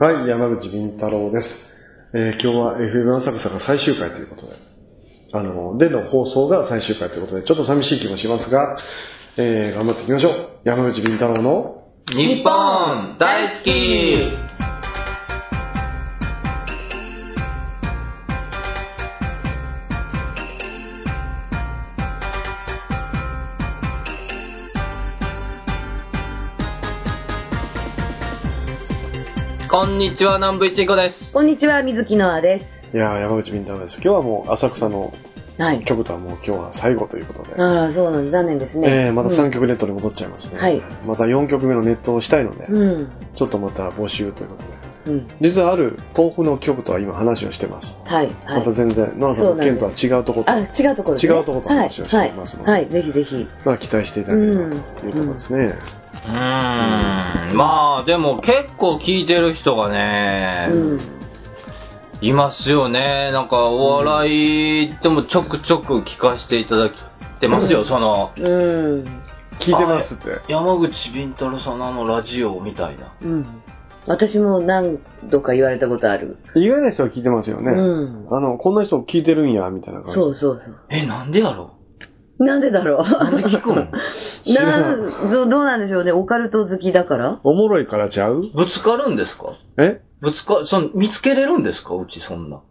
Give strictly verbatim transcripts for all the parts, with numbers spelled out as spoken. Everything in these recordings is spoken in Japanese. はい、山口敏太郎です。えー、今日は エフエム 浅草が最終回ということで、あの、での放送が最終回ということで、ちょっと寂しい気もしますが、えー、頑張っていきましょう。山口敏太郎の日本大好き。こんにちは、南部いちいこです。こんにちは、水木のあです。いやー、山口みんたです。今日はもう浅草の曲とはもう今日は最後ということで、はい、あら、そうなんです。残念ですね、えー、またさんきょくネットに戻っちゃいますね、うん、はい、またよんきょくめのネットをしたいので、うん、ちょっとまた募集ということで、うん、実はある東北の曲とは今話をしてます、はいはい、また全然奈良さんの県とは違うところと、あ、違うところですね、違うところと話をしていますので、はいはいはい、ぜひぜひ、まあ、期待していただければというところですね、うんうんうーん、まあでも結構聞いてる人がね、うん、いますよね。なんかお笑いでもちょくちょく聞かせていただいてますよ、うん、その、うん、聞いてますって、山口敏太郎さんのラジオみたいな、うん、私も何度か言われたことある。意外な人は聞いてますよね、うん、あのこんな人聞いてるんやみたいな感じ。そうそうそう。え、なんでやろう、なんでだろう。聞くんなんどうなんでしょうね。オカルト好きだから。おもろいからちゃう？ぶつかるんですか？え？ぶつかその見つけれるんですか？うちそんな。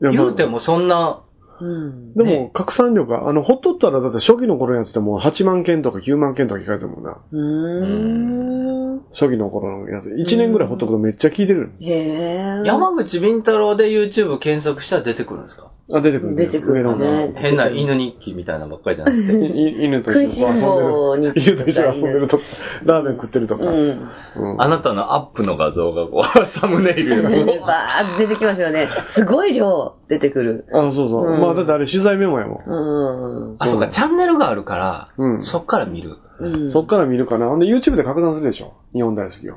言うてもそんな。うん、でも、ね、拡散力があのほっとったらだって初期の頃のやつでもはちまんけんとかきゅうまんけんとか聞かれてるもんな。うーん。初期の頃のやついちねんぐらいほっとくとめっちゃ聞いてる。へえ。山口敏太郎で YouTube 検索したら出てくるんですか？あ、出てくる、ね、出てくるかね。変な犬日記みたいなばっかりじゃなくて、犬と一緒に遊んでる、犬と一緒に遊んでるとか、ラーメン食ってるとか、うんうん、あなたのアップの画像がこうサムネイルでバーッ出てきますよね。すごい量出てくる。あ、そうそう。うん、まあだってあれ取材メモやもん。うん、あ、そうか、チャンネルがあるから、うん、そっから見る、うん。そっから見るかな。ほんで YouTube で拡散するでしょ。日本大好きを。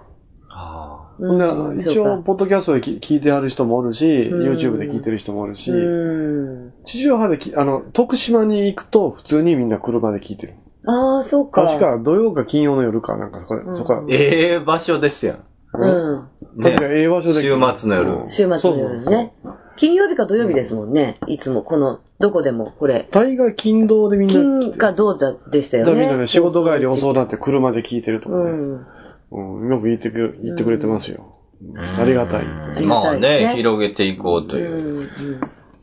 あうん、一応ポッドキャストで聞いてある人もおるし、うん、YouTube で聞いてる人もおるし、うん、地上波できあの徳島に行くと普通にみんな車で聞いてる。ああ、そうか。確か土曜か金曜の夜かなんかこれ、うん、そこ。ええー、場所ですやん。うん。ね、確かええー、場所で。週末の夜。週末の夜ですね。金曜日か土曜日ですもんね。うん、いつもこのどこでもこれ。大概金土でみんな。金かどうだでしたよね。みんなね、仕事帰り遅くなって車で聞いてるとかね。うんうん、よく言ってく言ってくれてますよ。うん、ありがたい。まあね、広げていこうという、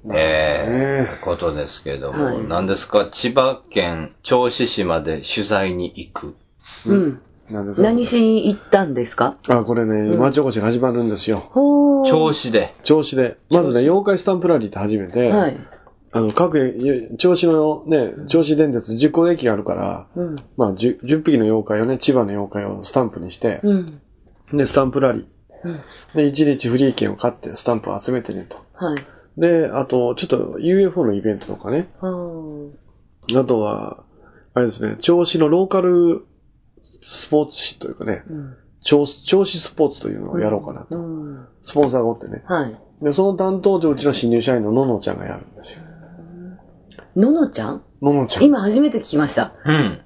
うんうん、えー、ことですけども、はい、何ですか、千葉県銚子市まで取材に行く。うん。何ですか。何しに行ったんですか。あ、これね、町おこしが始まるんですよ。うん、銚子で。銚子で。まずね、妖怪スタンプラリーって初めて。はい。あの、各、銚子のね、銚子電鉄じゅっこえきがあるから、うん、まあ 10, じゅっぴきの妖怪をね、千葉の妖怪をスタンプにして、うん、で、スタンプラリー、うん。で、いちにちフリー券を買って、スタンプを集めてねと。はい、で、あと、ちょっと ユーエフオー のイベントとかね。あとは、あれですね、銚子のローカルスポーツ誌というかね、うん、銚子、銚子スポーツというのをやろうかなと。うんうん、スポンサーがおってね。はい、で、その担当でうちの新入社員のののちゃんがやるんですよ。ののちゃん？ののちゃん。今初めて聞きました。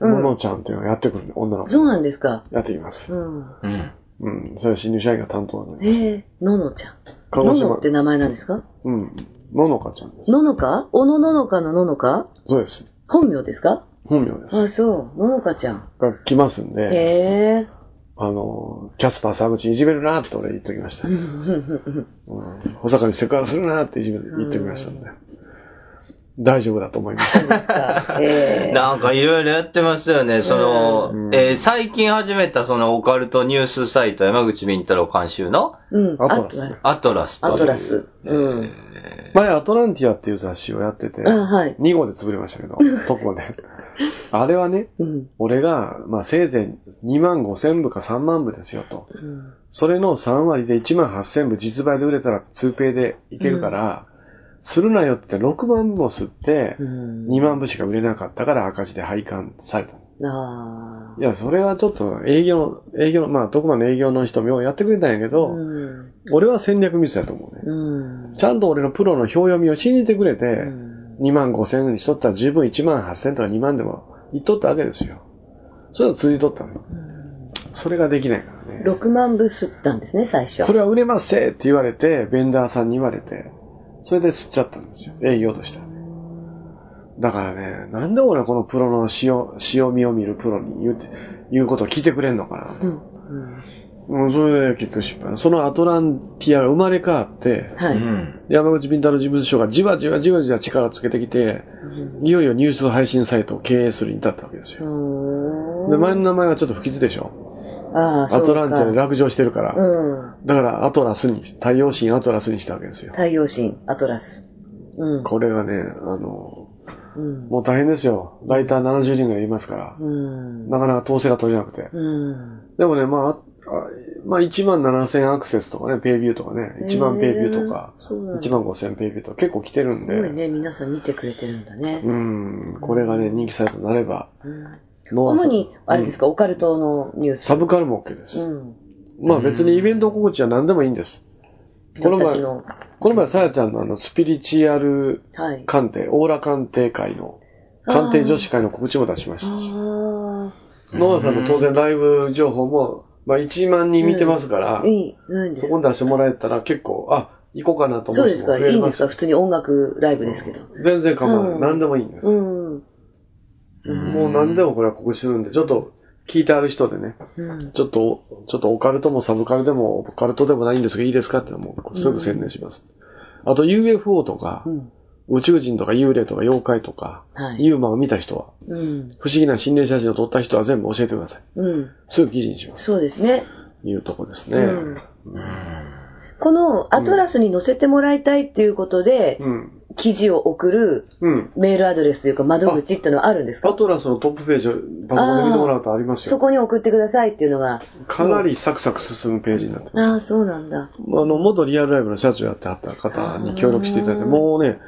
うん。ののちゃんっていうのをやってくる、ね、女の子。そうなんですか。やっています。うん。うん。うん。それは新入社員が担当なんです。えー、ののちゃん。ののって名前なんですか？うん。ののかちゃんです。ののか？おのののかのののか？そうです。本名ですか？本名です。あ、そう。ののかちゃん。が来ますんで。へー。あの、キャスパー沢口いじめるなって俺言っておきました。うん。保坂にセクハラするなっていじめ、言っておきましたんで。大丈夫だと思います。えー、なんかいろいろやってますよね。その、うんえー、最近始めたそのオカルトニュースサイト、山口敏太郎監修の、うん、アトラス、ね。アトラス。アトラス。うん、前アトランティアっていう雑誌をやってて、はい、にごうで潰れましたけど、そこで。あれはね、うん、俺が、まあ、せいぜいにまんごせんぶかさんまんぶですよと。うん、それのさんわりでいちまんはっせんぶ実売で売れたらにペイでいけるから、うんするなよってろくまんぶも吸って、にまんぶしか売れなかったから赤字で廃刊された。ああ。いや、それはちょっと営業、営業、まあ、どこまで営業の人もやってくれたんやけど、うん、俺は戦略ミスだと思うね、うん。ちゃんと俺のプロの表読みを信じてくれて、うん、にまんごせんにしとったら十分いちまんはっせんとかにまんでもいっとったわけですよ。それを通じとったの。うん、それができないからね。ろくまんぶ吸ったんですね、最初。それは売れませんって言われて、ベンダーさんに言われて、それで吸っちゃったんですよ。営業としてはね。だからね、なんで俺はこのプロの塩、塩味を見るプロに言うて、言うことを聞いてくれんのかなと。うんうん、それで結局失敗。そのアトランティアが生まれ変わって、はい、山口敏太郎事務所がじわじわじわじわ力をつけてきて、うん、いよいよニュース配信サイトを経営するに至ったわけですよ。うん、で、前の名前はちょっと不吉でしょ。ああ、アトランティアで落城してるから、うん、だからアトラスに、太陽神アトラスにしたわけですよ。太陽神アトラス。うん、これはね、あの、うん、もう大変ですよ。ライターななじゅうにんぐらいいますから、うん、なかなか統制が取れなくて、うん、でもね、まあ、まあ、いちまんななせんアクセスとかね、ペイビューとかね、いちまんペイビューとか、いちまんごせんペイビューとか結構来てるんで。すごいね、皆さん見てくれてるんだね。うん、これがね、人気サイトになれば、うん、主にあれですか、うん、オカルトのニュース。サブカルも OK です。うん、まあ別にイベント告知は何でもいいんです。うん、この前の。この前、さやちゃんのあの、スピリチュアル鑑定、はい、オーラ鑑定会の、鑑定女子会の告知も出しました。ノアさんの当然ライブ情報も、まあいちまんにん見てますから、うん、いいんそこに出してもらえたら結構、あ、行こうかなと思って。そうですか、いいんですか、普通に音楽ライブですけど。全然構わない。何でもいいんです。うん、もう何でもこれは告知するんで、ちょっと、聞いてある人でね、うん、ちょっと、ちょっとオカルトもサブカルでもオカルトでもないんですけどいいですかってもうすぐ宣伝します。うん、あと ユーエフオー とか、うん、宇宙人とか幽霊とか妖怪とか、はい、ユーマンを見た人は、うん、不思議な心霊写真を撮った人は全部教えてください。うん、すぐ記事にします。そうですね。いうとこですね。うんうん、このアトラスに載せてもらいたいっていうことで、うんうん記事を送るメールアドレスというか窓口ってのはあるんですか？アトラスのトップページをパソコンで見てもらうとありますよ。そこに送ってくださいっていうのがかなりサクサク進むページになってます。ああ、そうなんだ。あの元リアルライブの社長やってはった方に協力していただいて、もうね、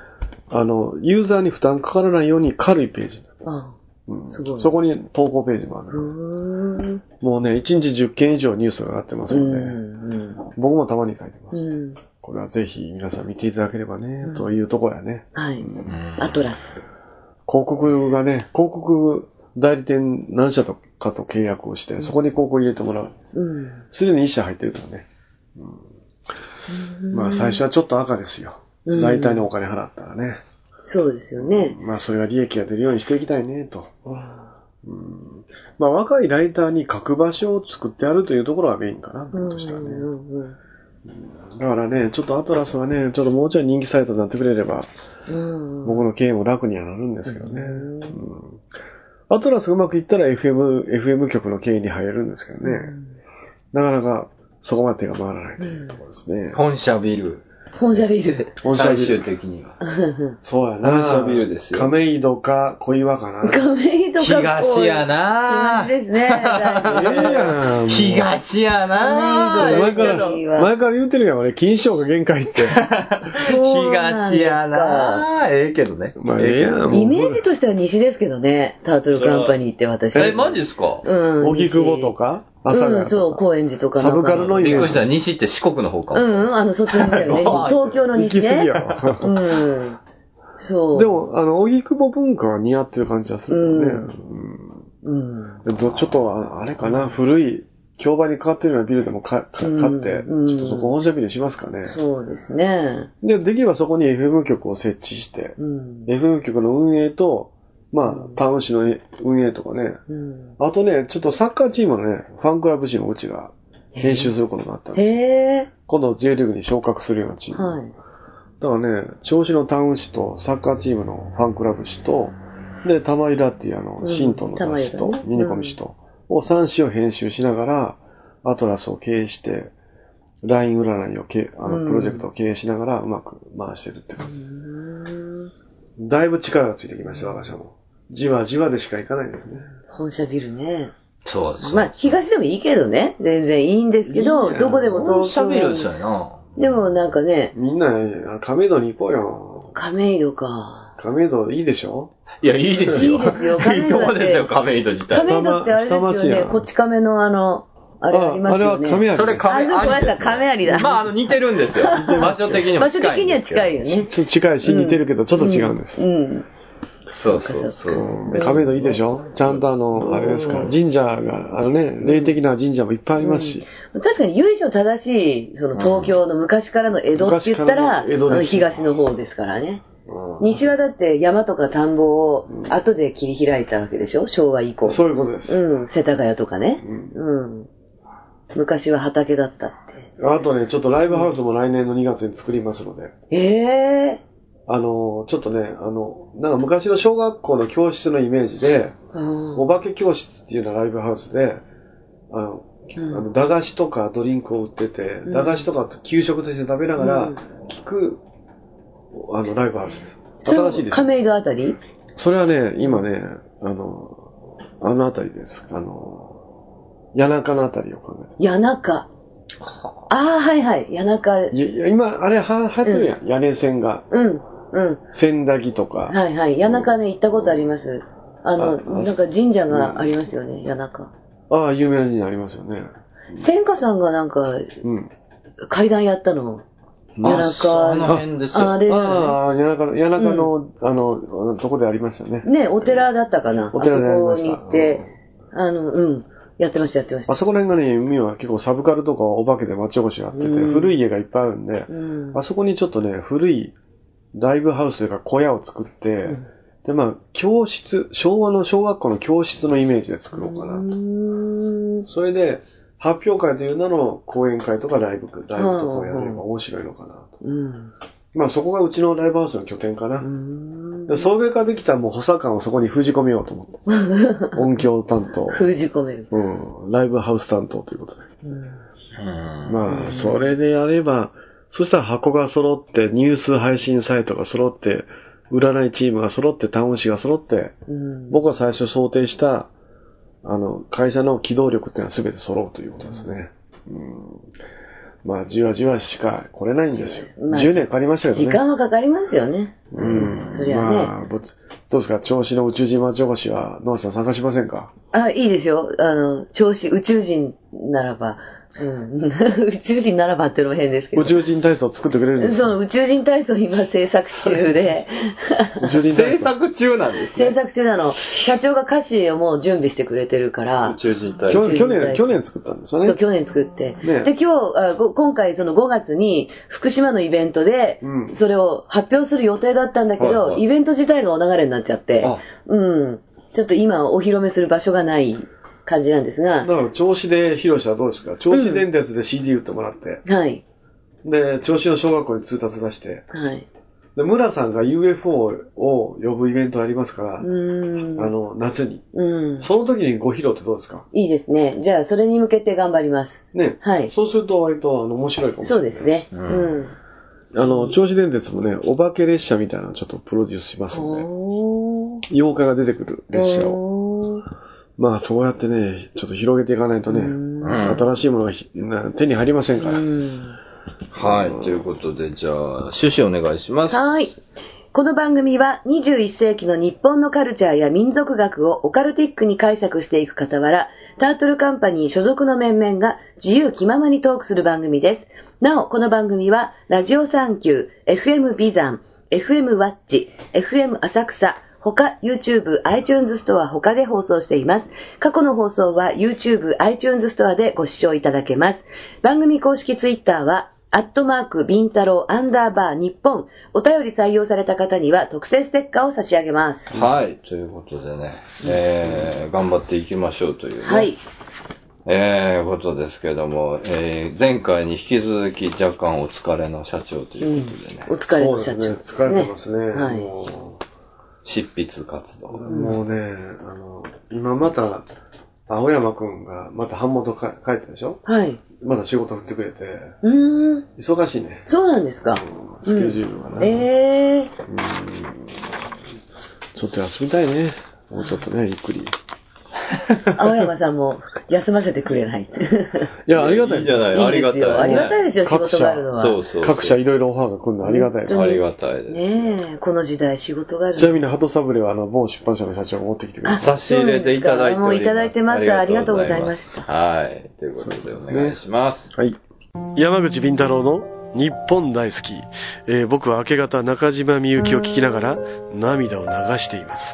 あのユーザーに負担かからないように軽いページになってます。ああ、うん、すごい。そこに投稿ページもある。うーん、もうね、いちにちじゅっけん以上ニュースが上がってますので、うんうん、僕もたまに書いてます。うん、これはぜひ皆さん見ていただければね、うん、というところやね。はい。うん、アトラス。広告がね、広告代理店何社とかと契約をして、うん、そこに広告入れてもらう。すで、うん、にいっ社入ってるからね。うん、まあ最初はちょっと赤ですよ。うん、ライターにお金払ったらね。そうですよね。まあそれが利益が出るようにしていきたいねと。うん、まあ若いライターに書く場所を作ってあるというところがメインかなとしたね。だからね、ちょっとアトラスはね、ちょっともうちょい人気サイトになってくれれば、うん、僕の経営も楽にはなるんですけどね。うんうん、アトラスがうまくいったら エフエム エフエム 局の経営に入れるんですけどね。うん、なかなかそこまで手が回らないというところですね。うん、本社ビル。本社ビル。本社ビル的には。そうやな。本社ビルですよ。亀井戸か小岩かな。亀戸か小岩。東やな。東ですね。いやん。東やな。前から、前から言うてるやん、俺。金賞が限界って。東やな。ええけどね。まあ、ええやん。イメージとしては西ですけどね。タートルカンパニーって私。え、マジっすか？うん。荻窪とか？うん、そう、高円寺とかなんか。サブカルのイメージ。びっくりしたら西って四国の方か。うん、あの、そっちの方よね。東京の西ね。行き過ぎやろ。うん。そう。でも、あの、荻窪文化が似合ってる感じはするよね。うん。うん。ちょっと、あれかな、古い、競売にかかってるようなビルでも買って、ちょっとそこ本社ビルにしますかね。そうですね。で、できればそこに エフエム 局を設置して、エフエム 局の運営と、まあ、タウン市の運営とかね。うん、あとね、ちょっとサッカーチームのね、ファンクラブチームをうちが編集することになったんで、今度 J リーグに昇格するようなチーム。はい、だからね、銚子のタウン市とサッカーチームのファンクラブ市と、で、玉井ラっていうあの、新党の雑誌と、うん、ミニコミ誌と、をさん誌を編集しながら、アトラスを経営して、ライン占いをけ、あの、プロジェクトを経営しながらうまく回してるって感じ。うん、だいぶ力がついてきました、我が社も。じわじわでしか行かないですね。本社ビルね。そうです。まあ、東でもいいけどね。全然いいんですけど、いいね、どこでも東京。本社ビルですよな。でもなんかね。みんな、亀戸に行こうよ。亀戸か。亀戸いいでしょ？いや、いいですよ。いいですよ。亀戸。いいとこですよ、亀戸自体。亀戸ってあれですよね。こち亀のあの、あれありますよね。あれは亀有り。それ亀有り。あ、ごめんなさい、亀有りだ。まあ、あの、似てるんですよ。場所的にも近い。場所的には近いよね。近いし、似てるけど、ちょっと違うんです。うん。そうそうそう。亀戸いいでしょ。ちゃんとあのあれですから、神社があのね、霊的な神社もいっぱいありますし。うん、確かに由緒正しいその東京の昔からの江戸って言ったら、うん、のあの東の方ですからね。うん、西はだって山とか田んぼを後で切り開いたわけでしょ。昭和以降。そういうことです。うん、世田谷とかね。うん。うん、昔は畑だったって。あとね、ちょっとライブハウスも来年のにがつに作りますので。ええー。あの、ちょっとね、あの、なんか昔の小学校の教室のイメージで、うん、お化け教室っていうのはライブハウスで、あの、うん、あの駄菓子とかドリンクを売ってて、うん、駄菓子とか給食として食べながら聞く、うん、あの、ライブハウスです。新しいです。亀戸あたり？それはね、今ね、あの、あのあたりです。あの、谷中のあたりを考えて。谷中。ああ、はいはい。谷中。今、あれ、は、はってるやん。谷根線が。うん。うん。千駄木とか。はいはい。谷中ね、行ったことあります。あの、あなんか神社がありますよね、うん、谷中。ああ、有名な神社ありますよね。千賀さんがなんか、うん、階段やったの。谷中。あの辺ですよ。ああ、ですね。ああ、谷中の、谷中の、うん、あの、そこでありましたね。ね、お寺だったかな。お寺でありました。あそこに行って、うん、あの、うん。やってました、やってました。あそこら辺がね、海は結構サブカルとかお化けで町おこしやってて、うん、古い家がいっぱいあるんで、うん、あそこにちょっとね、古いライブハウスというか小屋を作って、うん、で、まあ、教室、昭和の小学校の教室のイメージで作ろうかなと。うん、それで、発表会という名の講演会とかライブ、ライブとかをやれば面白いのかなと。うん、まあ、そこがうちのライブハウスの拠点かな。うん送迎化できたもう補佐官をそこに封じ込めようと思って。音響担当。封じ込める。うん。ライブハウス担当ということで。うん、まあ、それでやれば、そしたら箱が揃って、ニュース配信サイトが揃って、占いチームが揃って、タウン誌が揃って、うん、僕は最初想定した、あの、会社の機動力っていうのは全て揃うということですね。うんまあ、じわじわしか来れないんですよ。まあ、じゅうねんかかりましたけどね。時間はかかりますよね。うん。そりゃね。まあ、どうですか、銚子の宇宙人町おこしは、ノアさん参加しませんか？あ、いいですよ。あの、銚子宇宙人ならば、うん、宇宙人ならばってのも変ですけど。宇宙人体操作ってくれるんですか？そう、宇宙人体操今制作中で。宇宙人体操制作中なんですね。制作中なの。社長が歌詞をもう準備してくれてるから。宇宙人体操。去年、去年作ったんですよね。そう、去年作って。ね、で、今日あ、今回そのごがつに福島のイベントで、それを発表する予定だったんだけど、うんはいはい、イベント自体がお流れになっちゃって、うん。ちょっと今お披露目する場所がない。感じなんですが。だから、銚子で披露したらどうですか？銚子電鉄で シーディー 売ってもらって。うん、はい。で、銚子の小学校に通達出して。はい。で、村さんが ユーエフオー を呼ぶイベントありますから、うーんあの、夏に。うん。その時にご披露ってどうですか？いいですね。じゃあ、それに向けて頑張ります。ね。はい。そうすると割と、あの、面白いかもしれないです。そうですね。うん。あの、銚子電鉄もね、お化け列車みたいなのをちょっとプロデュースしますので、ようかが出てくる列車を。まあそうやってね、ちょっと広げていかないとね、新しいものが手に入りませんから。はい、ということで、じゃあ、趣旨お願いします。はい。この番組はにじゅういっせいきの日本のカルチャーや民族学をオカルティックに解釈していく傍ら、タートルカンパニー所属の面々が自由気ままにトークする番組です。なお、この番組は、ラジオサンキュー、エフエム ビザン、エフエム ワッチ、エフエム 浅草、他 YouTube、iTunes ストア他で放送しています。過去の放送は YouTube、iTunes ストアでご視聴いただけます。番組公式 Twitter は、アットマーク、ビンタロー、アンダーバー、日本。お便り採用された方には特製ステッカーを差し上げます。はい、ということでね、えー、頑張っていきましょうという、ね。はい。えー、ことですけども、えー、前回に引き続き若干お疲れの社長ということでね。うん、お疲れの社長ですね。そうですね、疲れてますね。はい。もう執筆活動。もうね、あの、今また、青山くんが、また版元書いてるでしょ？はい。まだ仕事振ってくれて。うーん。忙しいね。そうなんですか。スケジュールがね。うん、えーうん。ちょっと休みたいね。もうちょっとね、ゆっくり。青山さんも休ませてくれない。いや、ありがたい。いいじゃない。ありがたい。ありがたいですよ、仕事があるのは。そうそう。各社いろいろオファーが来るのはありがたいです。ありがたいです。ねえ、この時代仕事がある。ちなみに、鳩サブレは、あの、某出版社の社長が持ってきてくれました。差し入れていただいております。もういただいてます。ありがとうございました。はい。ということで、お願いします。はい。山口敏太郎の日本大好き、えー、僕は明け方中島みゆきを聞きながら涙を流しています。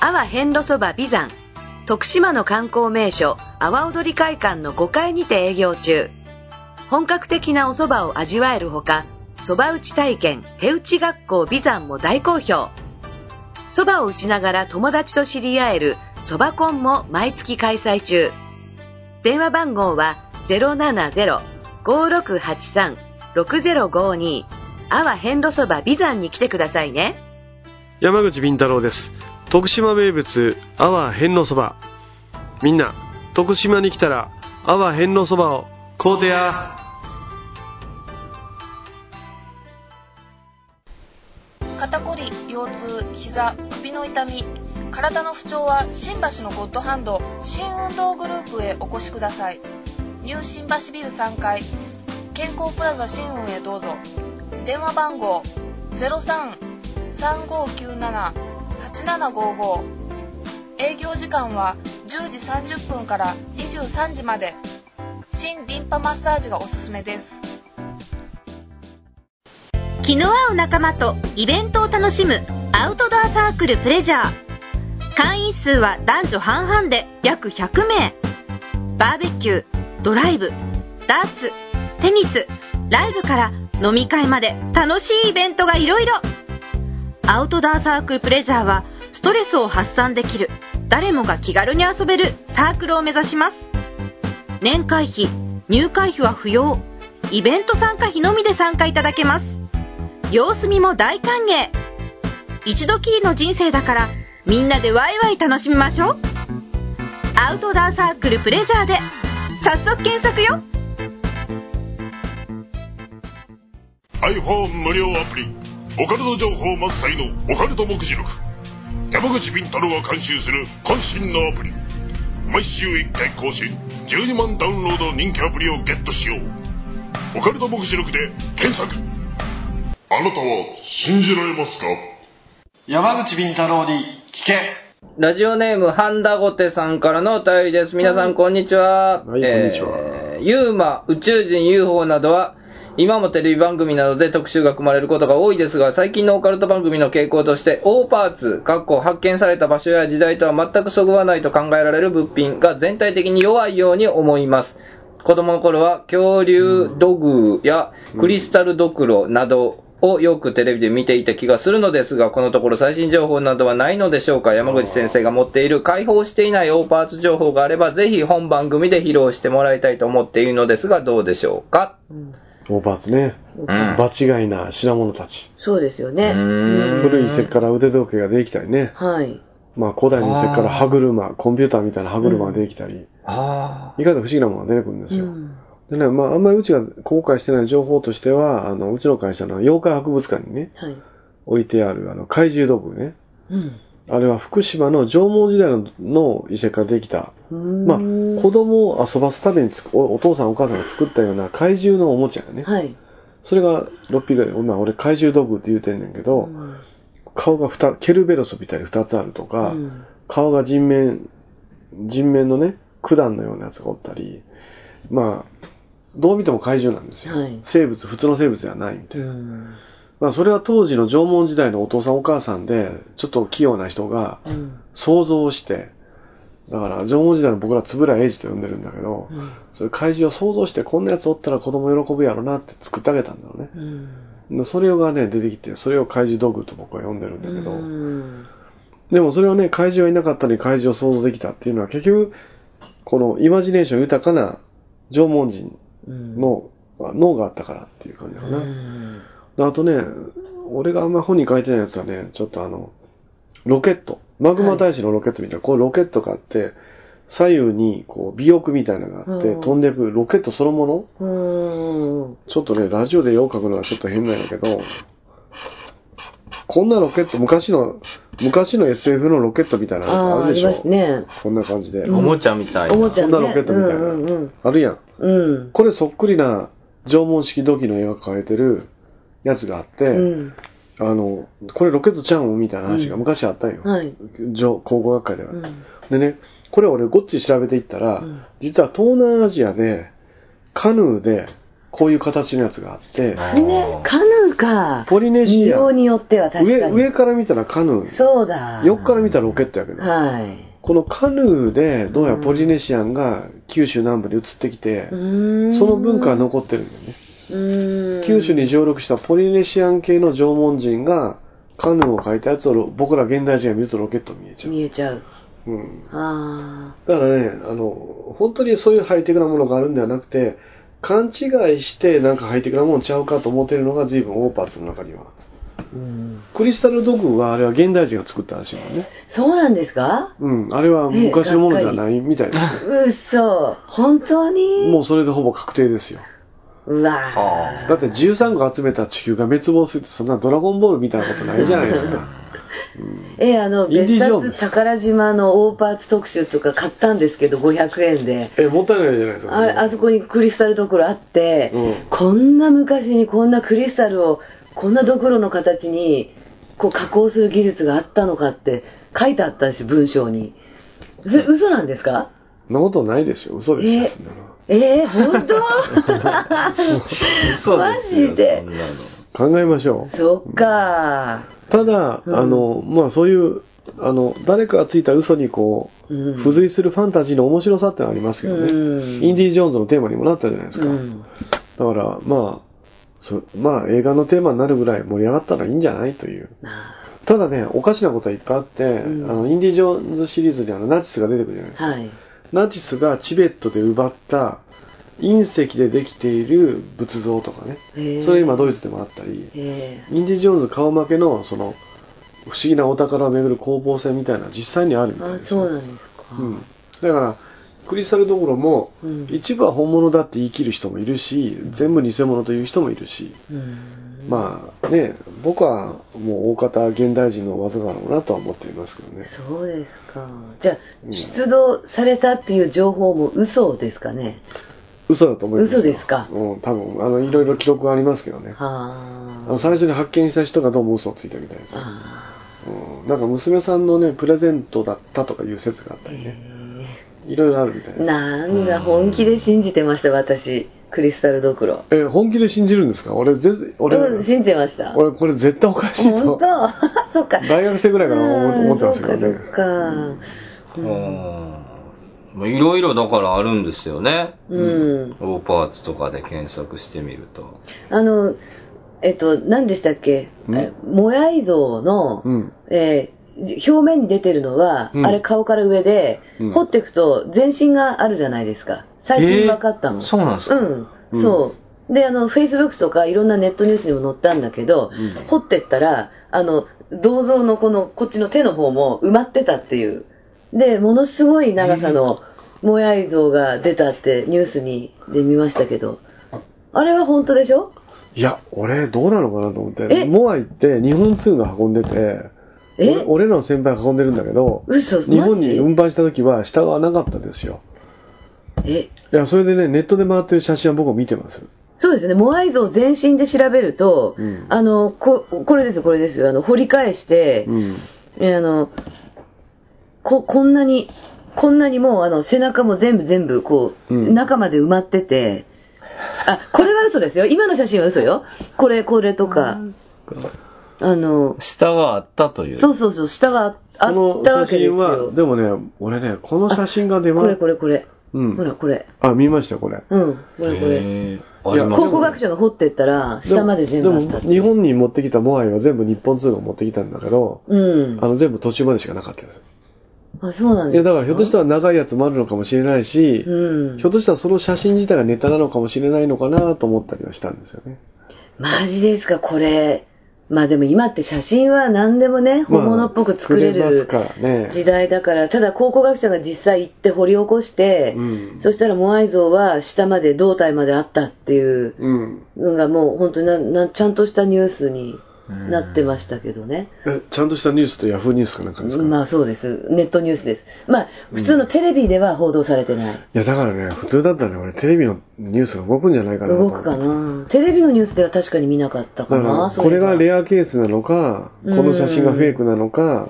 阿波遍路そば美山、徳島の観光名所阿波踊り会館のごかいにて営業中。本格的なお蕎麦を味わえるほか、蕎麦打ち体験手打ち学校美山も大好評。蕎麦を打ちながら友達と知り合える蕎麦コンも毎月開催中。電話番号は ゼロ なな ゼロ ご ろく はち さん ろく ゼロ ご に 阿波遍路そば美山に来てくださいね。山口敏太郎です。徳島名物阿波遍路そば、みんな徳島に来たら阿波遍路そばをこうてや。肩こり、腰痛、膝、首の痛み、体の不調は新橋のゴッドハンド新運動グループへお越しください。ニュー新橋ビルさんかい、健康プラザ新運へどうぞ。電話番号 ゼロ さん さん ご きゅう なな はち なな ご ご、 営業時間はじゅうじさんじゅっぷんからにじゅうさんじまで。新リンパマッサージがおすすめです。気の合う仲間とイベントを楽しむアウトドアサークルプレジャー。会員数は男女半々で約ひゃくめい。バーベキュー、ドライブ、ダーツ、テニス、ライブから飲み会まで楽しいイベントがいろいろ。アウトドアサークルプレジャーはストレスを発散できる、誰もが気軽に遊べるサークルを目指します。年会費、入会費は不要。イベント参加費のみで参加いただけます。様子見も大歓迎。一度きりの人生だから、みんなでワイワイ楽しみましょう。アウトドアサークルプレジャーで、早速検索よ。iPhone 無料アプリ、オカルト情報満載のオカルト目次録。山口敏太郎が監修する渾身のアプリ。毎週いっかい更新。じゅうにまんダウンロードの人気アプリをゲットしよう。オカルト目次録で検索。あなたは信じられますか？山口敏太郎に聞け。ラジオネームハンダゴテさんからのお便りです。皆さんこんにちは。はい、えー、こんにちは。ユーマ、宇宙人、ユーフォー などは今もテレビ番組などで特集が組まれることが多いですが、最近のオカルト番組の傾向として、大パーツ、かっこ発見された場所や時代とは全くそぐわないと考えられる物品が全体的に弱いように思います。子供の頃は恐竜土偶やクリスタルドクロなどをよくテレビで見ていた気がするのですが、このところ最新情報などはないのでしょうか。山口先生が持っている開放していない大パーツ情報があれば、ぜひ本番組で披露してもらいたいと思っているのですが、どうでしょうか。大パーツね、うん、場違いな品物たち。そうですよね。古い石から腕時計ができたりね、はい、まあ古代の石から歯車、コンピューターみたいな歯車ができたり、うん、あ意外と不思議なものが出てくるんですよ、うん、でね、まああんまりうちが公開してない情報としては、あのうちの会社の妖怪博物館にね、はい、置いてあるあの怪獣道具ね、うん、あれは福島の縄文時代 の, の遺跡からできた、まあ、子供を遊ばすためにつく お, お父さんお母さんが作ったような怪獣のおもちゃがね、はい、それがろっぴきで、まあ、俺怪獣道具って言うてんねんけど、うん、顔がふたつ、ケルベロスみたいにふたつあるとか、うん、顔が人面人面のね九段のようなやつがおったり、まあどう見ても怪獣なんですよ、はい、生物普通の生物ではないみたいな、うん、まあ、それは当時の縄文時代のお父さんお母さんでちょっと器用な人が想像して、うんだから縄文時代の僕らつぶらえいじと呼んでるんだけど、うん、それ怪獣を想像してこんなやつおったら子供喜ぶやろなって作ってあげたんだろうね、うん、それがね出てきて、それを怪獣道具と僕は呼んでるんだけど、うん、でもそれをね怪獣がいなかったのに怪獣を想像できたっていうのは、結局このイマジネーション豊かな縄文人の、うん、脳があったからっていう感じだな、うん、あとね俺があんま本に書いてないやつはね、ちょっとあのロケット、マグマ大使のロケットみたいな、はい、こうロケットがあって、左右にこう尾翼みたいなのがあって、うん、飛んでいくロケットそのもの、うん、ちょっとね、ラジオで絵を描くのはちょっと変なんだけど、こんなロケット、昔の、昔の エスエフ のロケットみたいなのがあるでしょ。ありますね。こんな感じで。うん、おもちゃみたいな。おもちゃね。こんなロケットみたいな。うんうん、あるやん、うん。これそっくりな縄文式土器の絵が描いてるやつがあって、うんあのこれロケットちゃうんみたいな話が昔あったんよ、うんはい、考古学会では、うん、でねこれ俺ごっち調べていったら、うん、実は東南アジアでカヌーでこういう形のやつがあって、船カヌーか。ポリネシア。色によっては確かに。上、上から見たらカヌー。そうだ。横から見たらロケットやけど。はい。このカヌーでどうやらポリネシアンが九州南部に移ってきて、うん、その文化が残ってるんだよね。うん、九州に上陸したポリネシアン系の縄文人がカヌーを描いたやつを僕ら現代人が見るとロケット見えちゃう。見えちゃう。うん。ああ。だからね、あの本当にそういうハイテクなものがあるんではなくて。勘違いしてなんかハイテクなもんちゃうかと思ってるのが随分オーパーツの中には。うん、クリスタルドグはあれは現代人が作ったらしいもんね。そうなんですか。うん、あれは昔のものではないみたいです。うっそ、本当に。もうそれでほぼ確定ですよ。うわ、だってじゅうさんこ集めた地球が滅亡するってそんなドラゴンボールみたいなことないじゃないですか。うん、えあの別冊宝島のオーパーツ特集とか買ったんですけどごひゃくえんで。えもったいないじゃないですか。 あ, あそこにクリスタルドクロあって、うん、こんな昔にこんなクリスタルをこんなドクロの形にこう加工する技術があったのかって書いてあったし文章に。それ嘘なんですか。そんなことないですよ、嘘ですよ。ええー、本当。マジで考えましょう。そっか。ただ、うん、あのまあそういうあの誰かがついた嘘にこう、うん、付随するファンタジーの面白さってのはありますけどね、うん。インディ・ジョーンズのテーマにもなったじゃないですか。うん、だからまあそまあ映画のテーマになるぐらい盛り上がったらいいんじゃないという。ただね、おかしなことはいっぱいあって、うん、あのインディ・ジョーンズシリーズにあのナチスが出てくるじゃないですか。はい、ナチスがチベットで奪った隕石でできている仏像とかね、それ今ドイツでもあったり、インディ・ジョーンズ顔負けのその不思議なお宝を巡る攻防戦みたいな実際にあるみたいです。あ、そうなんですか。うん、だからクリスタルどころも、うん、一部は本物だって言い切る人もいるし、全部偽物という人もいるし、うん、まあね、僕はもう大方現代人の技だろうなとは思っていますけどね。そうですか。じゃあ、うん、出動されたっていう情報も嘘ですかね。嘘だと思います。嘘ですか。うん、多分あのいろいろ記録がありますけどね。ああの最初に発見した人がどうも嘘をついたみたいですよ。あ、うん、なんか娘さんのねプレゼントだったとかいう説があったりね、いろいろあるみたいです。なんだ、本気で信じてました私クリスタルドクロ。え本気で信じるんですか。俺ぜ俺、うん、信じてました。俺これ絶対おかしいと。本当。そっか、大学生ぐらいから思ってますけどね。そっか、そっか、うんうん、いろいろだからあるんですよね、うん、オーパーツとかで検索してみると、あのえっと何でしたっけ、モヤイ像の、うん、えー、表面に出てるのは、うん、あれ顔から上で、うん、掘っていくと全身があるじゃないですか。最近分かったの、えー、そうなんですか。うん、うん、そうで、あのフェイスブックとかいろんなネットニュースにも載ったんだけど、うん、掘ってったらあの銅像のこのこっちの手の方も埋まってたっていう、でものすごい長さのモヤイ像が出たってニュースにで見ましたけど、あれは本当でしょ。いや俺どうなのかなと思って、モアイって日本通が運んでて、え 俺, 俺らの先輩が運んでるんだけど、嘘、日本に運搬した時は下がなかったんですよ。えいやそれでね、ネットで回ってる写真は僕も見てます。そうですね、モアイ像全身で調べると、うん、あの こ, これですこれです、あの掘り返して、うん、あのこ, こんなにこんなにもうあの背中も全部全部こう、うん、中まで埋まってて、あこれは嘘ですよ、今の写真は嘘よ。これこれとかあの下があったという、そうそうそう、下があったわけですよ。この写真はでもね、俺ねこの写真が出ます。これこれこれ、うん、ほらこれ、あ見ましたこれ、うんこれこれ、考古学者が掘ってったら下まで全部あったって。でも日本に持ってきたモアイは全部日本通が持ってきたんだけど、うん、あの全部途中までしかなかったです。あ、そうなんですか。いやだからひょっとしたら長いやつもあるのかもしれないし、うん、ひょっとしたらその写真自体がネタなのかもしれないのかなと思ったりはしたんですよね。マジですかこれ。まあでも今って写真は何でもね本物っぽく作れる時代だから、まあ作れますからね、ただ考古学者が実際行って掘り起こして、うん、そしたらモアイ像は下まで胴体まであったっていうのがもう本当にななちゃんとしたニュースになってましたけどね。えちゃんとしたニュースってヤフーニュースかなんかですか。まあそうです、ネットニュースです。まあ普通のテレビでは報道されてない、うん、いやだからね普通だったらね俺テレビのニュースが動くんじゃないかな。動くかな。テレビのニュースでは確かに見なかったかな。だからこれがレアケースなのかこの写真がフェイクなのか、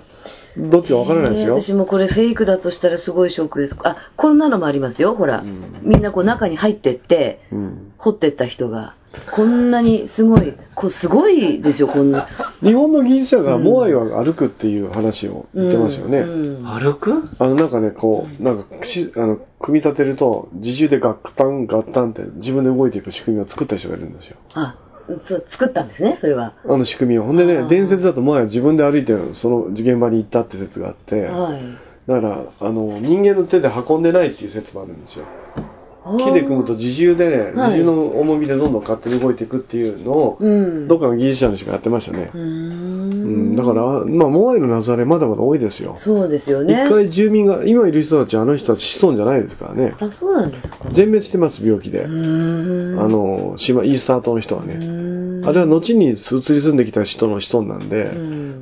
どっちかわからないですよ、えー、私もこれフェイクだとしたらすごいショックです。あ、こんなのもありますよ、ほら、うん、みんなこう中に入ってって、うん、掘ってった人がこんなにすごい、こうすごいでしょ、こんな日本の技術者がモアイは歩くっていう話を言ってますよね、うんうん、歩く、あのなんかね、こうなんかしあの組み立てると自重でガッタンガッタンって自分で動いていく仕組みを作った人がいるんですよ。あ、そう作ったんですね、それは。あの仕組みを、ほんでね、伝説だとモアイは自分で歩いてその現場に行ったって説があって、はい、だからあの人間の手で運んでないっていう説もあるんですよ。木で組むと自重でね、自重の重みでどんどん勝手に動いていくっていうのを、うん、どっかの技術者の人がやってましたね。うーん、うん、だから、まあ、モアイの謎あれまだまだ多いですよ。そうですよね。一回住民が、今いる人たち、あの人たち子孫じゃないですからね。あ、そうなんですか。全滅してます、病気で。うーん、あの島、イースター島の人はね。うーん、あれは後に移り住んできた人の子孫なんで、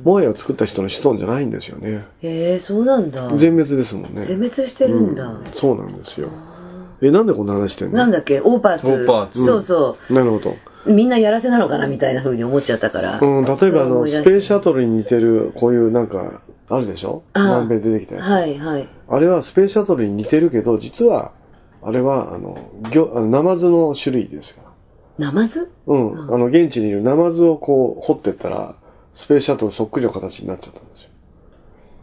モアイを作った人の子孫じゃないんですよね。へえ、そうなんだ。全滅ですもんね。全滅してるんだ。うん、そうなんですよ。え、なんでこんな話してんの？なんだっけ、オーパーツ。オーパーツ。そうそう。なるほど。みんなやらせなのかなみたいな風に思っちゃったから。うん、例えばあのスペースシャトルに似てるこういうなんかあるでしょ？南米でできたやつ。はいはい。あれはスペースシャトルに似てるけど、実はあれはあのナマズの種類ですから。ナマズ？うん。あの現地にいるナマズをこう掘ってったらスペースシャトルそっくりの形になっちゃったんですよ。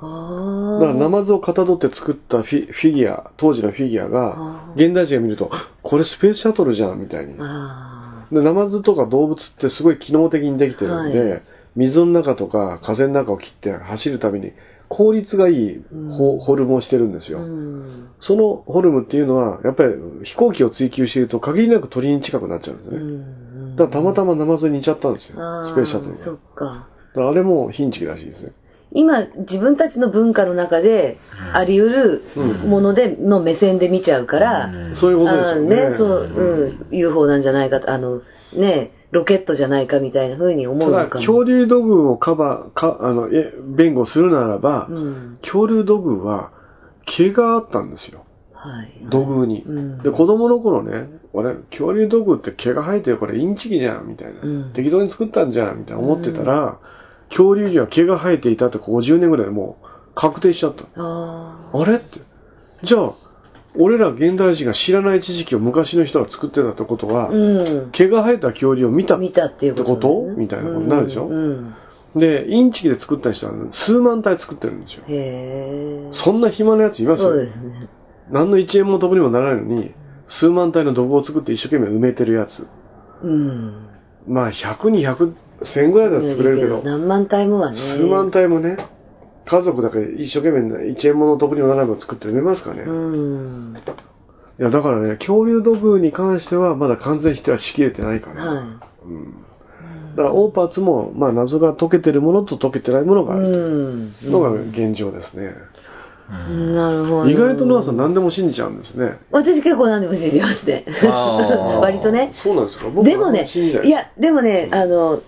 あ、だからナマズをかたどって作ったフ ィ, フィギュア、当時のフィギュアが現代人が見るとこれスペースシャトルじゃんみたいに。あ、でナマズとか動物ってすごい機能的にできてるんで、はい、水の中とか風の中を切って走るために効率がいいフォルムをしてるんですよ、うん、そのフォルムっていうのはやっぱり飛行機を追求していると限りなく鳥に近くなっちゃうんですね、うん、だからたまたまナマズに似ちゃったんですよ、スペースシャトルが。そっか。だからあれもヒンチキらしいですね。今自分たちの文化の中であり得るものでの目線で見ちゃうから、うん、そういうことですよね。ね、そう、うん、ユーフォー なんじゃないかと、あのね、ロケットじゃないかみたいな風に思うのかも。ただ恐竜土偶をカバーかあのえ弁護するならば、うん、恐竜土偶は毛があったんですよ。はい、土偶に、うん、で子供の頃ね、俺恐竜土偶って毛が生えてるからインチキじゃんみたいな、うん、適当に作ったんじゃんみたいな思ってたら。うん、恐竜には毛が生えていたってごじゅうねんぐらいでもう確定しちゃった。あ, あれって。じゃあ、俺ら現代人が知らない知識を昔の人が作ってたってことは、うん、毛が生えた恐竜を見たってこと、ね、みたいなことになるでしょ、うんうん、で、インチキで作った人は数万体作ってるんですよ。へ、そんな暇なやついますよ。そうですね。何の一円も得にもならないのに、数万体の土偶を作って一生懸命埋めてるやつ。うん、まあ、ひゃく、にひゃく、せんぐらいだと作れるけど、何万体もはね、数万体もね、家族だけ一生懸命いちえんもの得にもならないもの作って埋めますかね。うん、いやだからね、恐竜土偶に関してはまだ完全否定はしきれてないから、はい、うん、だからオーパーツも、まあ、謎が解けてるものと解けてないものがあるというのが現状ですね。うん、なるほど。意外とノアさん何でも信じちゃうんですね。私結構何でも信じますね。割とね。そうなんですか。僕でもね、いやでもね、あの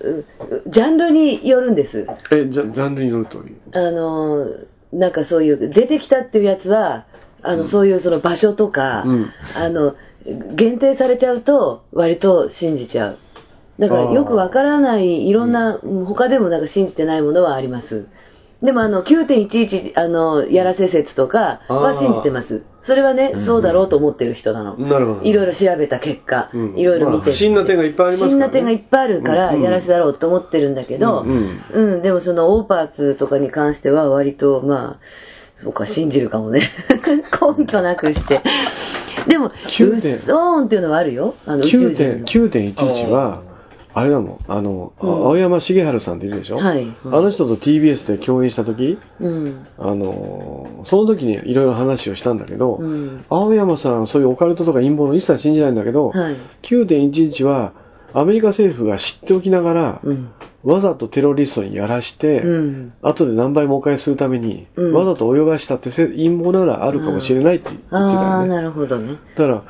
ジャンルによるんです。え、ジャ、ジャンルによるという。あのなんかそういう出てきたっていうやつは、あの、うん、そういうその場所とか、うん、あの限定されちゃうと割と信じちゃう。だからよくわからないいろんな、うん、他でもなんか信じてないものはあります。でもあの きゅうてんいちいち あのやらせ説とかは信じてます。それはね、うん、そうだろうと思ってる人なの。なるほど。いろいろ調べた結果、うん、いろいろ見て、まあ、不審な点がいっぱいありますからね。不審な点がいっぱいあるからやらせだろうと思ってるんだけど、うん、うんうん、でもそのオーパーツとかに関しては割とまあそうか、信じるかもね。根拠なくしてでもうっそーんっていうのはあるよ。あの宇宙人の きゅうてんいちいち はあれだもん、あの、うん、青山茂春さんっているでしょ、はい、あの人と ティービーエス で共演した時、うん、あのその時にいろいろ話をしたんだけど、うん、青山さんはそういうオカルトとか陰謀を一切信じないんだけど、はい、きゅうてんいちいち はアメリカ政府が知っておきながら、うん、わざとテロリストにやらして、うん、後で何倍もお返しするために、うん、わざと泳がしたって陰謀ならあるかもしれないって言ってたよね。あ、なるほどね。だから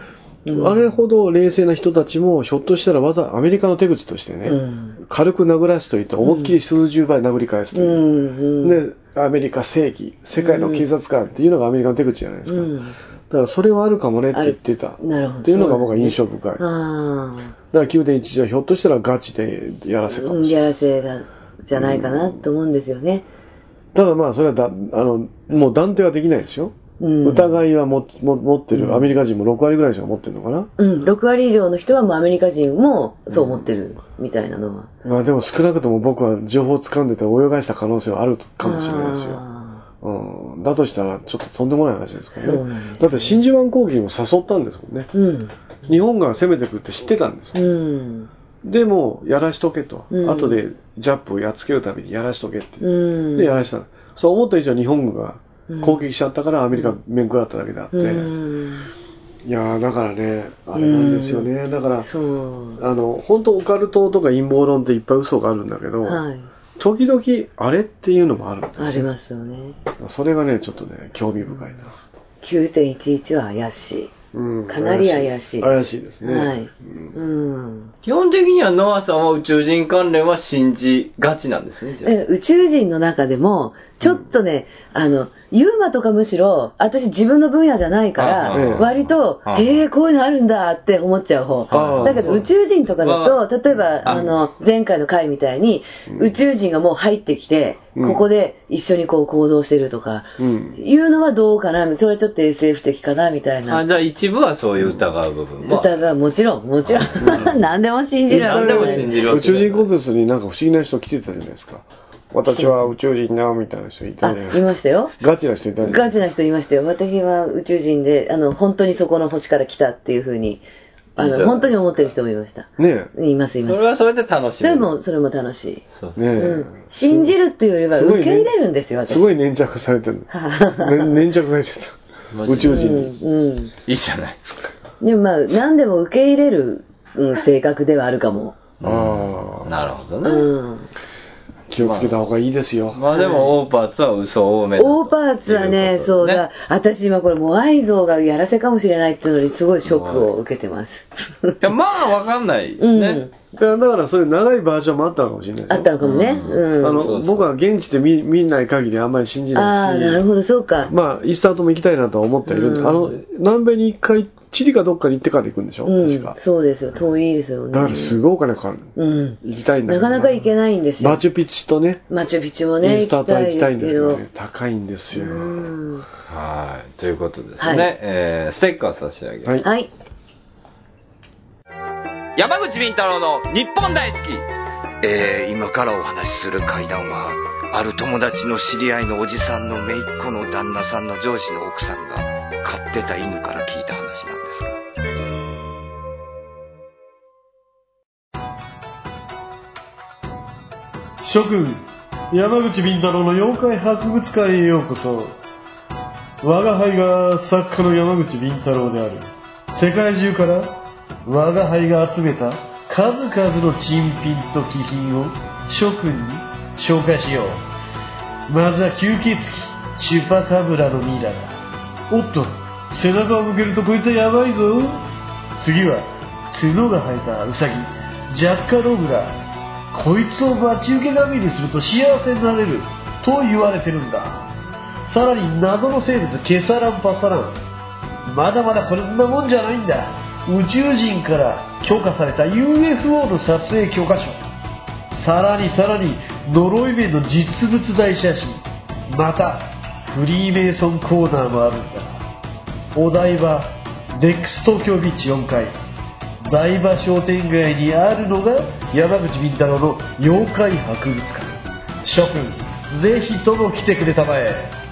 うん、あれほど冷静な人たちもひょっとしたらわざアメリカの手口としてね、うん、軽く殴らすといって思いっきり数十倍殴り返すという、うんうん、でアメリカ正義、世界の警察官っていうのがアメリカの手口じゃないですか、うん、だからそれはあるかもねって言ってたっていうのが僕は印象深い、ね、あ、だから きゅうてんいちいち はひょっとしたらガチでやらせかもしれない、やらせじゃないかなと思うんですよね、うん、ただまあそれはだあのもう断定はできないですよ、うん、疑いはもも持ってる、アメリカ人もろくわりぐらいの人が持ってるのかな、うん、ろくわり以上の人はもうアメリカ人もそう思ってるみたいなのは、うん、まあでも少なくとも僕は情報を掴んでて泳がした可能性はあるかもしれないですよ。うん、だとしたらちょっととんでもない話ですけど ね, ねだって真珠湾攻撃も誘ったんですもんね、うん、日本が攻めてくるって知ってたんです、うん、でもやらしとけと、うん、後でジャップをやっつけるためにやらしとけって、うん、でやらした。そう思った以上日本軍が攻撃しちゃったからアメリカ面食らっただけであって、うん、いやだからねあれなんですよね、うん、だからそうあの本当オカルトとか陰謀論っていっぱい嘘があるんだけど、はい時々あれっていうのもあるんですよね。ありますよね。それがねちょっとね興味深いな。 きゅうてんいちいち は怪しい、うん、かなり怪しい怪しいですね、はいうんうん、基本的にはノアさんは宇宙人関連は信じがちなんですね。え宇宙人の中でもちょっとね、うん、あのユーマとかむしろ私自分の分野じゃないから割とえー、こういうのあるんだって思っちゃう方だけど、宇宙人とかだと例えばあの前回の回みたいに宇宙人がもう入ってきてここで一緒にこう行動してるとかいうのはどうかな、それはちょっと エスエフ 的かなみたいな。あじゃあ一部はそういう疑う部分は疑う、もちろんもちろん何でも信じるわけじゃない。宇宙人コンテストになんか不思議な人来てたじゃないですか。私は宇宙人なみたいな人いたね。あいましたよ。ガチな人いたね。ガチな人いましたよ。私は宇宙人であの本当にそこの星から来たっていう風にあの本当に思ってる人もいました。ねえ。いますいます。それはそれで楽しい。でもそれも楽しい。そうねえ、うん。信じるっていうよりは受け入れるんですよ。私すごい粘着されてる。粘着されてた。宇宙人に、うんうん。いいじゃないですか。でもまあ何でも受け入れる、うん、性格ではあるかも。ああ、なるほどね。うん気をつけた方がいいですよ。まあでもオーパーツは嘘多め。オーパーツはね、そうだ。私今これモアイ像がやらせかもしれないっていうのにすごいショックを受けてます。いやまあわかんないね。うんだからそういう長いバージョンもあったのかもしれない。あったのかもね、うん、あのそうそう僕は現地で 見, 見ない限りあんまり信じないし。ああなるほどそうか。まあイースター島も行きたいなとは思っているんで、うん、あの南米に一回チリかどっかに行ってから行くんでしょ、うん、確かそうですよ。遠いですよね。だからすごいお金かかる、うん、行きたいんだけどなかなか行けないんですよ。マチュピチュとねマチュピチュもねイースター島行きたいんですけどね高いんですよ。はいということですね、はいえー、ステッカー差し上げます、はい山口敏太郎の日本大好き、えー、今からお話しする怪談はある友達の知り合いのおじさんの姪っ子の旦那さんの上司の奥さんが飼ってた犬から聞いた話なんですが、諸君山口敏太郎の妖怪博物館へようこそ。我が輩が作家の山口敏太郎である。世界中から我が輩が集めた数々の珍品と奇品を諸君に紹介しよう。まずは吸血鬼チュパカブラのミイラだ。おっと背中を向けるとこいつはやばいぞ。次は角が生えたウサギジャッカロブラ。こいつを待ち受け神にすると幸せになれると言われてるんだ。さらに謎の生物ケサランパサラン。まだまだこんなもんじゃないんだ。宇宙人から許可された ユーエフオー の撮影許可書。さらにさらに呪い面の実物大写真。またフリーメイソンコーナーもあるんだ。お台場デックス東京ビーチよんかい台場商店街にあるのが山口敏太郎の妖怪博物館。諸君ぜひとも来てくれたまえ。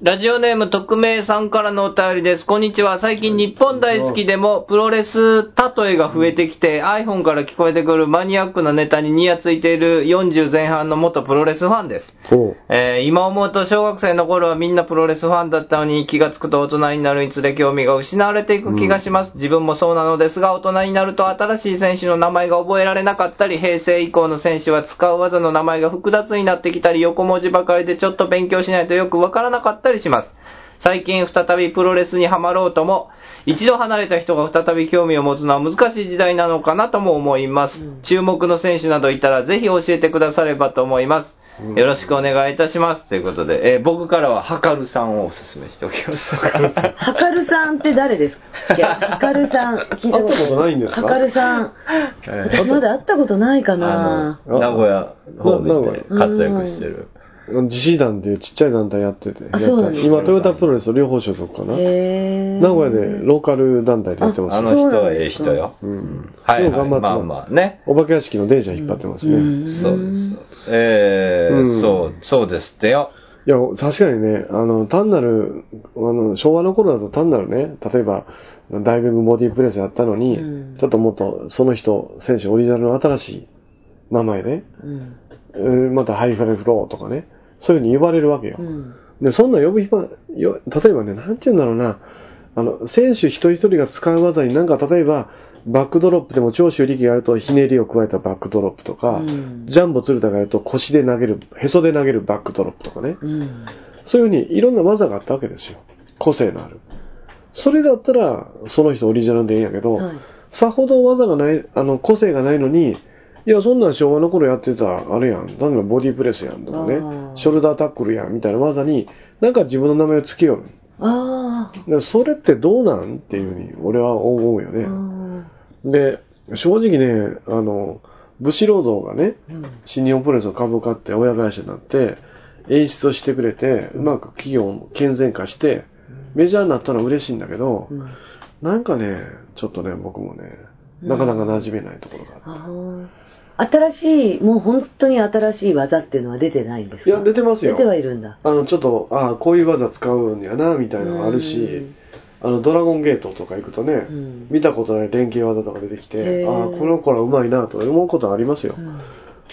ラジオネーム特命さんからのお便りです。こんにちは。最近日本大好きでもプロレス例えが増えてきて iPhone から聞こえてくるマニアックなネタにニヤついているよんじゅうぜんはんの元プロレスファンです、えー、今思うと小学生の頃はみんなプロレスファンだったのに気がつくと大人になるにつれ興味が失われていく気がします、うん、自分もそうなのですが大人になると新しい選手の名前が覚えられなかったり平成以降の選手は使う技の名前が複雑になってきたり横文字ばかりでちょっと勉強しないとよくわからなかったりします。最近再びプロレスにハマろうとも一度離れた人が再び興味を持つのは難しい時代なのかなとも思います、うん、注目の選手などいたらぜひ教えてくださればと思います。よろしくお願いいたしますということで、えー、僕からははかるさんをおすすめしておきます。はかるさんって誰ですか？いや、はかるさん聞いたこと会ったことないんですか？はかるさん、私まだ会ったことないかな。あの名古屋方面で活躍してる自治団っていうちっちゃい団体やってて、やった今トヨタプロレス両方所属かな。へ、名古屋でローカル団体でやってます。 あ, あの人はええ人よ、うん、はいはい、頑張って、まあまあね、お化け屋敷の電車引っ張ってますね、うんうん、そうですそうです、えーうん、そうそうですってよ。いや確かにね、あの単なるあの昭和の頃だと単なるね、例えばダイビングボディープレスやったのに、うん、ちょっともっとその人選手オリジナルの新しい名前で、ね、うんえー、またハイフライフローとかね、そういう風に呼ばれるわけよ、うん、でそんな呼ぶ暇よ。例えばね、なんて言うんだろうな、あの選手一人一人が使う技になんか、例えばバックドロップでも長州力がやるとひねりを加えたバックドロップとか、うん、ジャンボ鶴田がやると腰で投げる、へそで投げるバックドロップとかね、うん、そういう風にいろんな技があったわけですよ、個性のある。それだったらその人オリジナルでいいんやけど、はい、さほど技がない、あの個性がないのに、いやそんなん昭和の頃やってたあれやん、なんかボディプレスやんとかね、ショルダータックルやんみたいな技になんか自分の名前をつけよう。ああ、それってどうなんっていうふうに俺は思うよね。で正直ね、あの武士労働がね、うん、新日本プロレスの株を買って親会社になって演出をしてくれて、うまく企業も健全化してメジャーになったのは嬉しいんだけど、うん、なんかねちょっとね僕もねなかなか馴染めないところがあって、うん、新しい、もう本当に新しい技っていうのは出てないんですか？いや出てますよ。出てはいるんだ。あのちょっと、ああこういう技使うんやなみたいなのがあるし、あのドラゴンゲートとか行くとね、うん、見たことない連携技とか出てきて、ああこの子らうまいなと思うことがありますよ、うん、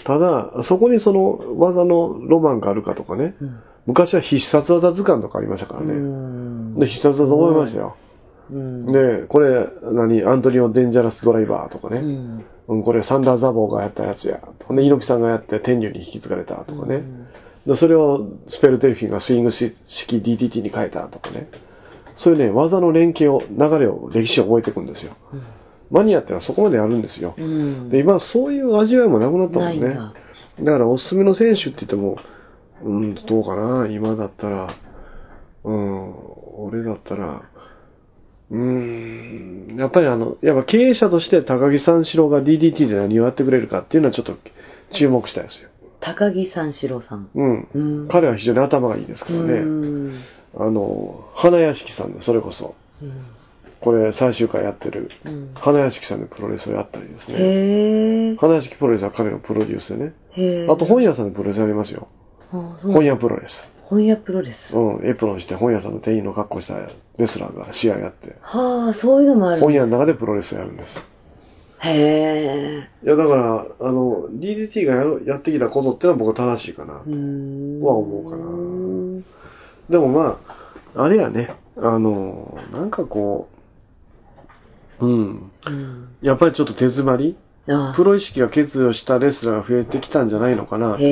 ただそこにその技のロマンがあるかとかね、うん、昔は必殺技図鑑とかありましたからね、うん、で必殺技覚えましたよ、うん、でこれ何アントニオ・デンジャラスドライバーとかね、うんうん、これサンダーザボーがやったやつや、ほんで猪木さんがやって天竜に引き継がれたとかね、うん、でそれをスペルテルフィンがスイング式 ディーディーティー に変えたとかね、そういうね技の連携を、流れを、歴史を覚えていくんですよ、うん、マニアってのはそこまでやるんですよ、うん、で今そういう味わいもなくなったもんね。だからおすすめの選手って言っても、うん、どうかな、今だったら、うん、俺だったらうーん、やっぱりあの、やっぱ経営者として高木三四郎が ディーディーティー で何をやってくれるかっていうのはちょっと注目したいですよ。高木三四郎さん。うん。うん、彼は非常に頭がいいですからね。うん、あの、花屋敷さんで、それこそ、うん、これ最終回やってる、うん、花屋敷さんでプロレスをやったりですね。へー。花屋敷プロレスは彼のプロデュースでね。へー。あと本屋さんでプロレスやりますよ。ああ、そう。本屋プロレス。本屋プロレス、うん、エプロンして本屋さんの店員の格好したレスラーが試合やって、はあ、そういうのもある。本屋の中でプロレスやるんです。へえ。いやだからあの ディーディーティー が や, やってきたことってのは僕は正しいかなとは思うかな。うーん、でもまああれやね、あのなんかこう、うん、うん、やっぱりちょっと手詰まり、ああ、プロ意識が欠如したレスラーが増えてきたんじゃないのかな。へ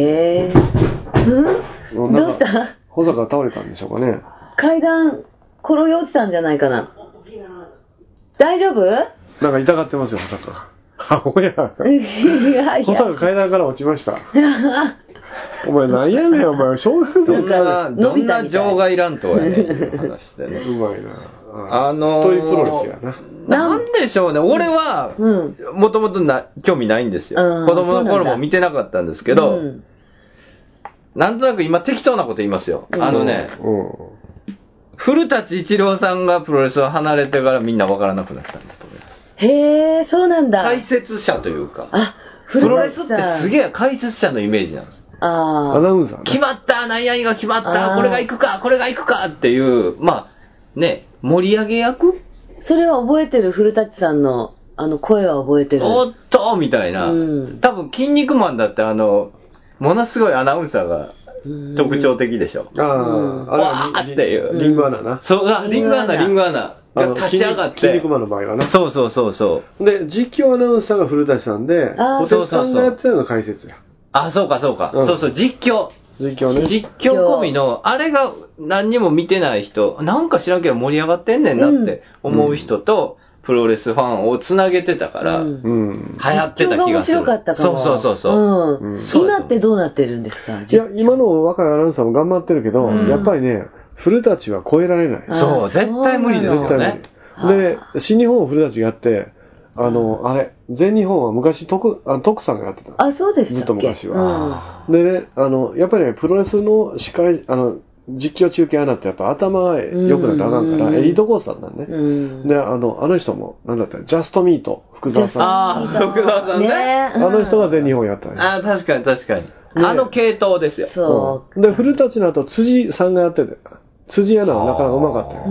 え。うん。どうした？保坂が倒れたんでしょうかね。階段転げ落ちたんじゃないかな。大丈夫？なんか痛がってますよ、保坂。あ、おや。保坂階段から落ちました。お前なんやねん、お前小学生か。どんな情がいらんとはね。話してね。うまいな。あのー、トイプロレスやな。なんでしょうね。俺はもともと興味ないんですよ。子供の頃も見てなかったんですけど。なんとなく今適当なこと言いますよ。あのね、うん、古舘一郎さんがプロレスを離れてからみんなわからなくなったんだと思います。へえ、そうなんだ。解説者というか、あ、プロレスってすげえ解説者のイメージなんです。ああ、アナウンサー、ね、決まった、何々が決まった、これが行くか、これが行くかっていう、まあね、盛り上げ役。それは覚えてる、古舘さんのあの声は覚えてる。おっとみたいな、うん、多分筋肉マンだってあのものすごいアナウンサーが特徴的でしょ。ああ、わーっていうリングアナな。そうだ、リングアナ、リングアナが立ち上がって、筋肉マンの場合はな。そうそうそうそう。で実況アナウンサーが古舘さんで、小手さんがやってるの解説や。あ、そうかそうか。うん、そうそう実況。実況ね。実況込みのあれが何にも見てない人、なんか知らんけど盛り上がってんねんなって思う人と、うん、プロレスファンをつなげてたから、うん、流行ってた気がする。面白かったかも。そうそうそうそう、うん、今ってどうなってるんですか？いや、今の若いアナウンサーも頑張ってるけど、うん、やっぱりね、古たちは超えられない。そう、絶対無理ですよね。で、新日本を古たちがやって、あの、あれ、全日本は昔徳、あ徳さんがやってた。あ、そうでしたっけ？ずっと昔は。うん、でね、あの、やっぱりね、プロレスの司会、あの、実況中継アナってやっぱ頭が良くなってあかんから、エリートコースだったんだね。うんで、あの、あの人も、なんだったら、ジャストミート、福沢さん。ああ、福沢さんね。あの人が全日本やったね。ああ、確かに確かに。あの系統ですよ。そう。で、古舘の後、辻さんがやってて、辻アナはなかなかうまかったよ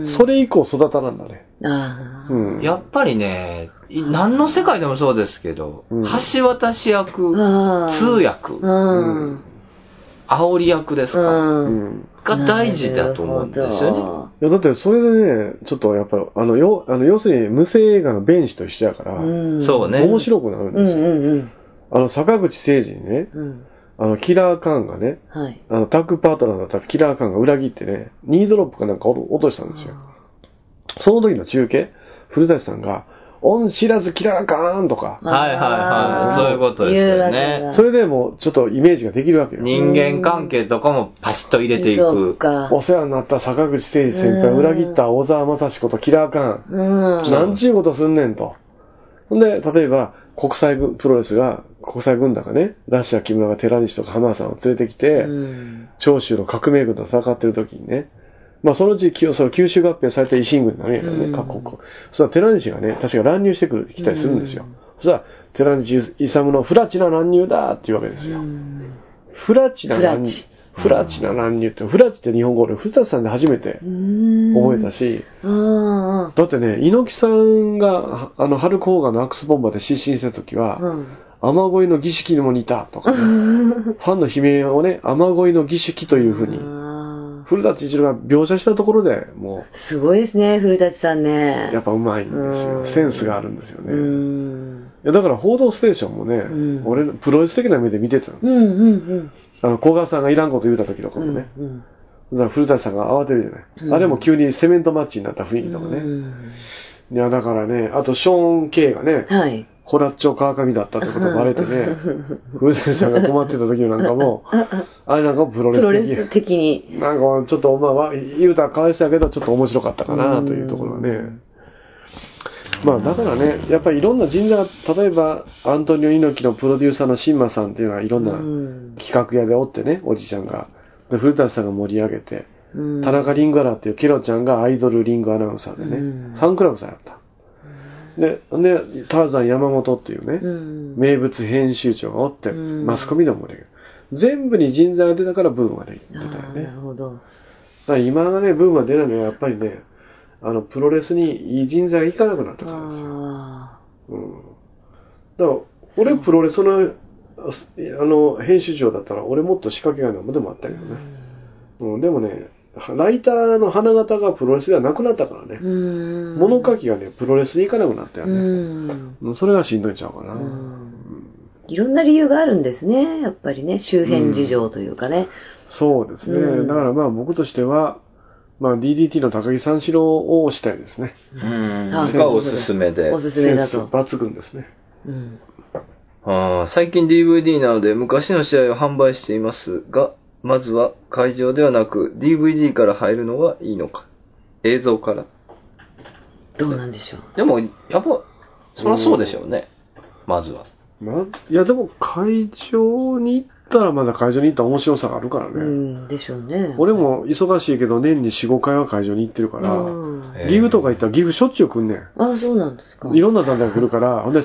ね。それ以降育たなんだね。ああ、うん。やっぱりね、何の世界でもそうですけど、うん、橋渡し役、通訳、うんうん煽り役ですか、うん、が大事だと思うんですよね。いやだってそれでね、ちょっとやっぱりあのよあの要するに無声映画の弁士と一緒やから、そうね、面白くなるんですよ。うんうんうん、あの坂口誠二にね、うん、あのキラーカーンがね、はい、あのタッグパートナーだったキラーカーンが裏切ってね、ニードロップかなんか落としたんですよ。その時の中継、古舘さんが。恩知らずキラーカーンとか。はいはいはい。そういうことですよね。それでもうちょっとイメージができるわけよ。人間関係とかもパシッと入れていく。お世話になった坂口誠二先輩、裏切った小沢雅史ことキラーカーン。うん。なんちゅうことすんねんと。ほんで、例えば、国際軍、プロレスが、国際軍団がね、ラッシャー木村が寺西とか浜田さんを連れてきて、うん、長州の革命軍と戦ってる時にね、まあ、そのうちその吸収合併された維新軍になるんやからね、各国。そしたら寺西がね、確か乱入してきたりするんですよ。そしたら寺西勇のフラチな乱入だっていうわけですよ。フラチな乱入。フラチな乱入って、フラチって日本語で古舘さんで初めて覚えたし、だってね、猪木さんがあのハルク・ホーガンのアクスボンバーで失神した時は、雨乞いの儀式にも似たとか、ね、ファンの悲鳴をね、雨乞いの儀式というふうに。古舘一郎が描写したところでもうすごいですね、古舘さんね。やっぱうまいんですよ、うん、センスがあるんですよね。うんいやだから報道ステーションもね、うん、俺のプロレス的な目で見てたの、うんうんうん、あの小川さんがいらんこと言うた時とかもね、うんうん、だから古舘さんが慌てるじゃない、うん、あれも急にセメントマッチになった雰囲気とかね、うん、いやだからね、あとショーン・Kがね、はいホラッチョ川上だったってことがバレてね、古舘さんが困ってた時なんかも、あれなんかもプロレス的に。なんかちょっと、まあ、言うたらかわいそうやけど、ちょっと面白かったかなというところはね。まあだからね、やっぱりいろんな人材、例えばアントニオ猪木のプロデューサーの新馬さんっていうのはいろんな企画屋でおってね、おじちゃんが。で古舘さんが盛り上げて、田中リングアナっていうケロちゃんがアイドルリングアナウンサーでね、ファンクラブさんやった。で、で、ターザン山本っていうね、うん、名物編集長がおって、うん、マスコミでも盛り上げる。全部に人材が出たからブームが出たよね。なるほど。だから今がね、ブームが出ないのはやっぱりね、あの、プロレスにいい人材がいかなくなったからですよ。あうん。だから、俺プロレスの、あの、編集長だったら、俺もっと仕掛けがないのでもあったけどね。うんうん、でもね、ライターの花形がプロレスではなくなったからね。うん物書きがね、プロレスに行かなくなったよね。うんそれがしんどいちゃうかなうん。いろんな理由があるんですね、やっぱりね、周辺事情というかね。うん、そうですね。だからまあ僕としては、まあ ディーディーティー の高木三四郎を推したいですね。うん。それがおすすめで。おすすめだと。抜群ですね。うん。ああ、最近 ディーブイディー などで昔の試合を販売していますが、まずは会場ではなく ディーブイディー から入るのはいいのか映像からどうなんでしょうでもやっぱそりゃそうでしょうね、うん、まずは、ま、いやでも会場に行ったらまだ会場に行った面白さがあるからね、うん、でしょうね俺も忙しいけど年に よん,ご 回は会場に行ってるから、うん、岐阜とか行ったら岐阜しょっちゅう来んねんあそうなんですかいろんな団体が来るからほんで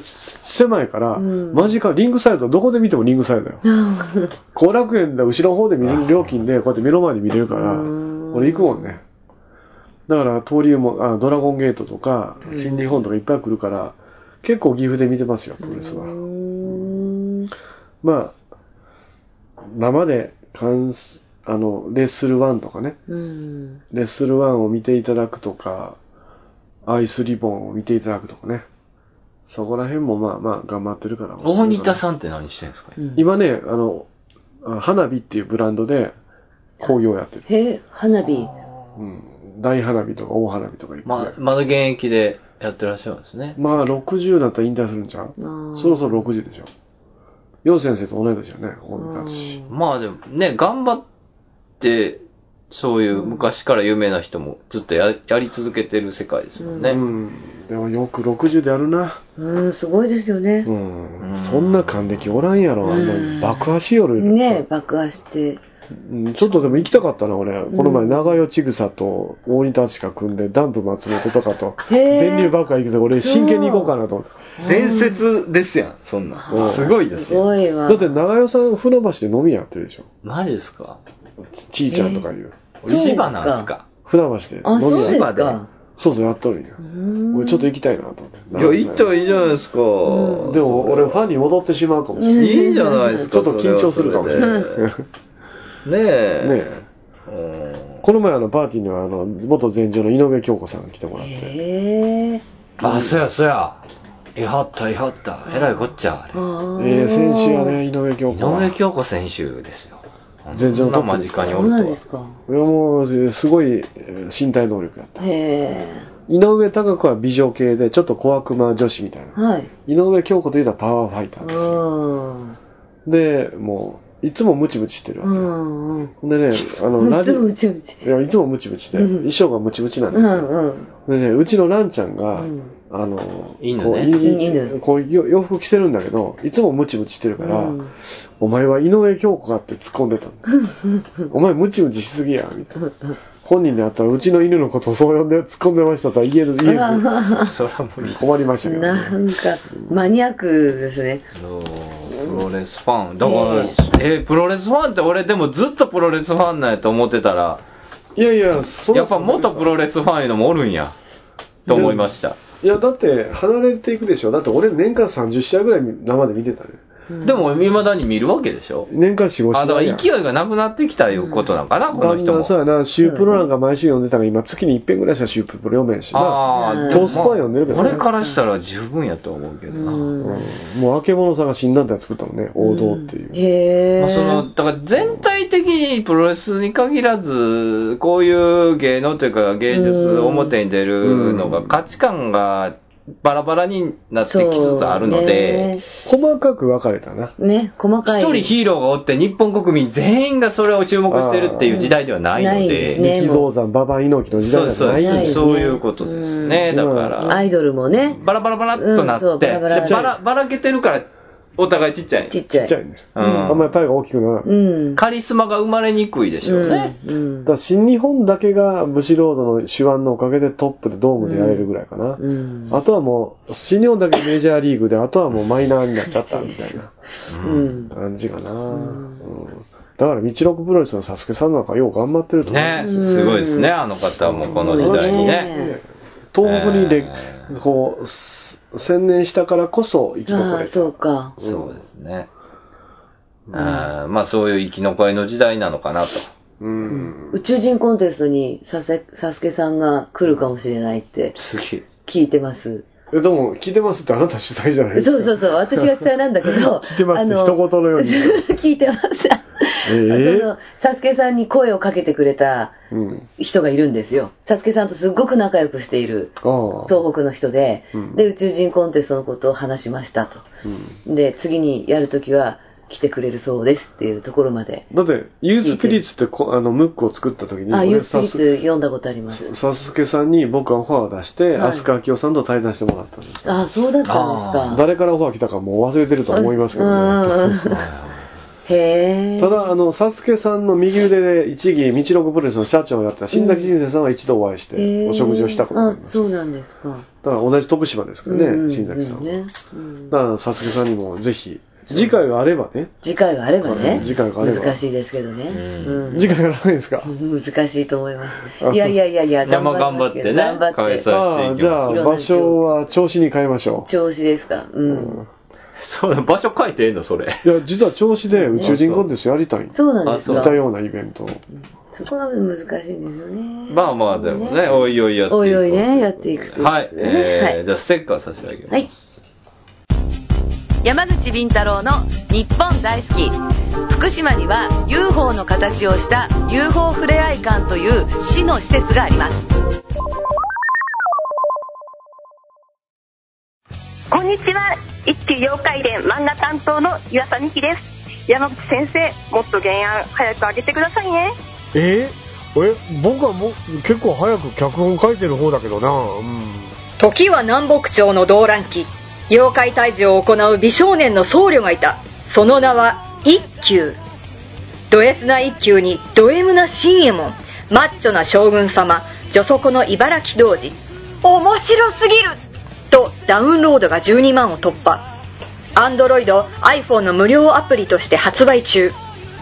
狭いから、うん、間近リングサイドどこで見てもリングサイドよ後楽園で後ろの方で見れる料金でこうやって目の前に見れるから俺行くもんねだから登竜もあドラゴンゲートとか新日本とかいっぱい来るから、うん、結構岐阜で見てますよプロレスは、うん、まあ生で関すあのレッスルワンとかね、うん、レッスルワンを見ていただくとかアイスリボンを見ていただくとかねそこら辺もまあまあ頑張ってるから。大仁田さんって何してるんですか、ね、今ね、あの、花火っていうブランドで興行やってる。へえ、花火うん。大花火とか大花火とかいっぱい。ま、まだ現役で。やってらっしゃるんですね。まあろくじゅうだったら引退するんちゃう？そろそろろくじゅうでしょ。楊先生と同い年よね、大見達し。まあでもね、頑張って、そういう昔から有名な人もずっと や, やり続けてる世界ですもんね。うん。でもよくろくじゅうでやるな。うん、すごいですよね。うん。うんそんな還暦おらんやろ、あの爆破しよる。ねえ、爆破して。ちょっとでも行きたかったな俺、うん、この前長与千草と大仁田しか組んでダンプ松本とかと電流爆破行くと俺真剣に行こうかなと思って伝説ですやんそんな、うん、すごいですよ。すごいわだって長与さん船橋で飲みやってるでしょ。マジですか。ちーちゃんとかいう芝なんですか船橋で飲み屋でそうそうやっとるんや。俺ちょっと行きたいなと思って。いや行ったらいいじゃないですか。でも俺ファンに戻ってしまうかもしれない。いいじゃないですか。ちょっと緊張するかもしれないねえ、ねえうん、この前あのパーティーにはあの元前女の井上京子さんが来てもらって、えー、あそやそやえはったえはったえらいこっちゃあれ、えー、先週はね井上京子井上京子選手ですよ。前女のトップですか。そうなんですか。いやもうすごい身体能力やった。へ井上貴子は美女系でちょっと小悪魔女子みたいな、はい、井上京子というのはパワーファイターですよ。でもういつもムチムチしてるわけ。うんうん、でね、あのラジオいつもムチムチで、うん、衣装がムチムチなんですよ。うんうん、でね、うちのランちゃんが、うん、あの犬こう犬こう洋服着てるんだけど、いつもムチムチしてるから、うん、お前は井上京子かって突っ込んでたの。お前ムチムチしすぎやみたいな。本人に会ったらうちの犬のことをそう呼んで突っ込んでましたとは言える言える。それはもう困りましたけど、ね。なんかマニアックですね。プロレスファンだから、えーえー、プロレスファンって俺でもずっとプロレスファンなんやと思ってたら、いやいや、そやっぱ元プロレスファンいうのもおるんやと思いました。いやだって離れていくでしょ。だって俺年間さんじゅう試合ぐらい生で見てたね。うん、でも未だに見るわけでしょ。年間よん、ご試合。あだから勢いがなくなってきたいうことなのかな、うん、この人も。そうやな。シュープロなんか毎週読んでたら今月に一遍ぐらいしかシュープロ読めんしな。ああ、トースパー読んでるけど、まあ。俺からしたら十分やと思うけどな。うんうん、もうあけぼのさんが死んだんだ作ったもんね。王道っていう。うん、へえ。まあそのだから全体的にプロレスに限らずこういう芸能というか芸術表に出るのが価値観がバラバラになってきつつあるので、ね、細かく分かれたな。ね、細かい。一人ヒーローがおって日本国民全員がそれを注目してるっていう時代ではないので、力道山、馬場猪木の時代じゃないですね。そういうことですね。だからアイドルもね、バラバラバラっとなって、バラバラけてるからお互いちっちゃい。ちっちゃい。ちっちゃいね。うん。あんまりパイが大きくならない。うん。カリスマが生まれにくいでしょうね。うん。だから新日本だけがブシロードの手腕のおかげでトップでドームでやれるぐらいかな。うん。あとはもう新日本だけメジャーリーグで、あとはもうマイナーになっちゃったみたいな感じかな。うん。うんだから日六プロレスのサスケさんなんかよう頑張ってると思うんですよ。ね、すごいですね。あの方もこの時代にね。東北にで、えー、こう。専念したからこそ生き残れた。そうか、うん。そうですね。うん、あまあそういう生き残りの時代なのかなと。うん、宇宙人コンテストにサスケさんが来るかもしれないって聞いてます。えでも聞いてますってあなた主催じゃないですか。そうそうそう私が主催なんだけど。聞いてますって一言のように。聞いてます。えー、そのサスケさんに声をかけてくれた人がいるんですよ。サスケさんとすごく仲良くしている東北の人で、うん、で宇宙人コンテストのことを話しましたと、うん、で次にやるときは来てくれるそうですっていうところまで。だってユースピリッツってこあのムックを作った時にあユースピリッツ読んだことあります。サスケさんに僕はオファーを出して、はい、飛鳥明夫さんと対談してもらったんです。あそうだったんですか。誰からオファー来たかもう忘れてるとは思いますけどね。へただあのサスケさんの右腕で一義道六プロレスの社長をやった新崎人生さんは一度お会いしてお食事をしたことがあります。あそうなんですか。だから同じ徳島ですからね、うん、新崎さんは、うんねうん、だからサスケさんにもぜひ次回があればね次回があればね次回があれば難しいですけどね、うん、次回がないですか。難しいと思います。いやいやいやいや頑張ってね頑張って開催していきます。あじゃあ場所は銚子に変えましょう。銚子ですか。うん、うんそう場所書いてえんのそれ。いや実は調子で宇宙人コンテストやりたい。そうなんですか。似たようなイベント。そこが難しいんですよね。まあまあでもね、おいおいやっていく。おいおいねやっていくと。はい。えー、じゃあステッカー差し上げます。はい。山口敏太郎の日本大好き。福島には ユーフォー の形をした ユーフォー ふれあい館という市の施設があります。にちは。一級妖怪伝漫画担当の岩佐美希です。山口先生、もっと原案早く上げてくださいね。えー、え僕はもう結構早く脚本書いてる方だけどな、うん、時は南北朝の動乱期、妖怪退治を行う美少年の僧侶がいた。その名は一休。ド S な一休にド M な新右衛門、マッチョな将軍様、女底の茨城童子、面白すぎるとダウンロードがじゅうにまんを突破。 Android、iPhone の無料アプリとして発売中。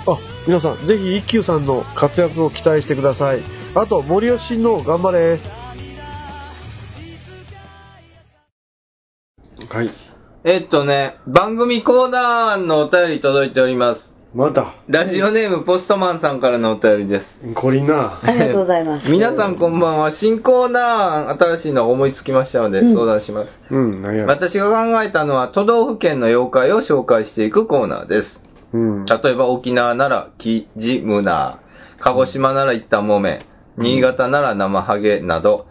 あ、皆さんぜひ一休さんの活躍を期待してください。あと森吉親王頑張れ。はい、えっとね、番組コーナーのお便り届いております。またラジオネームポストマンさんからのお便りです。こりなありがとうございます皆さんこんばんは。新コーナー新しいのが思いつきましたので相談します。うん、うん、何や。私が考えたのは都道府県の妖怪を紹介していくコーナーです、うん、例えば沖縄ならキジムナー、鹿児島ならイッタモメ、新潟ならナマハゲなど、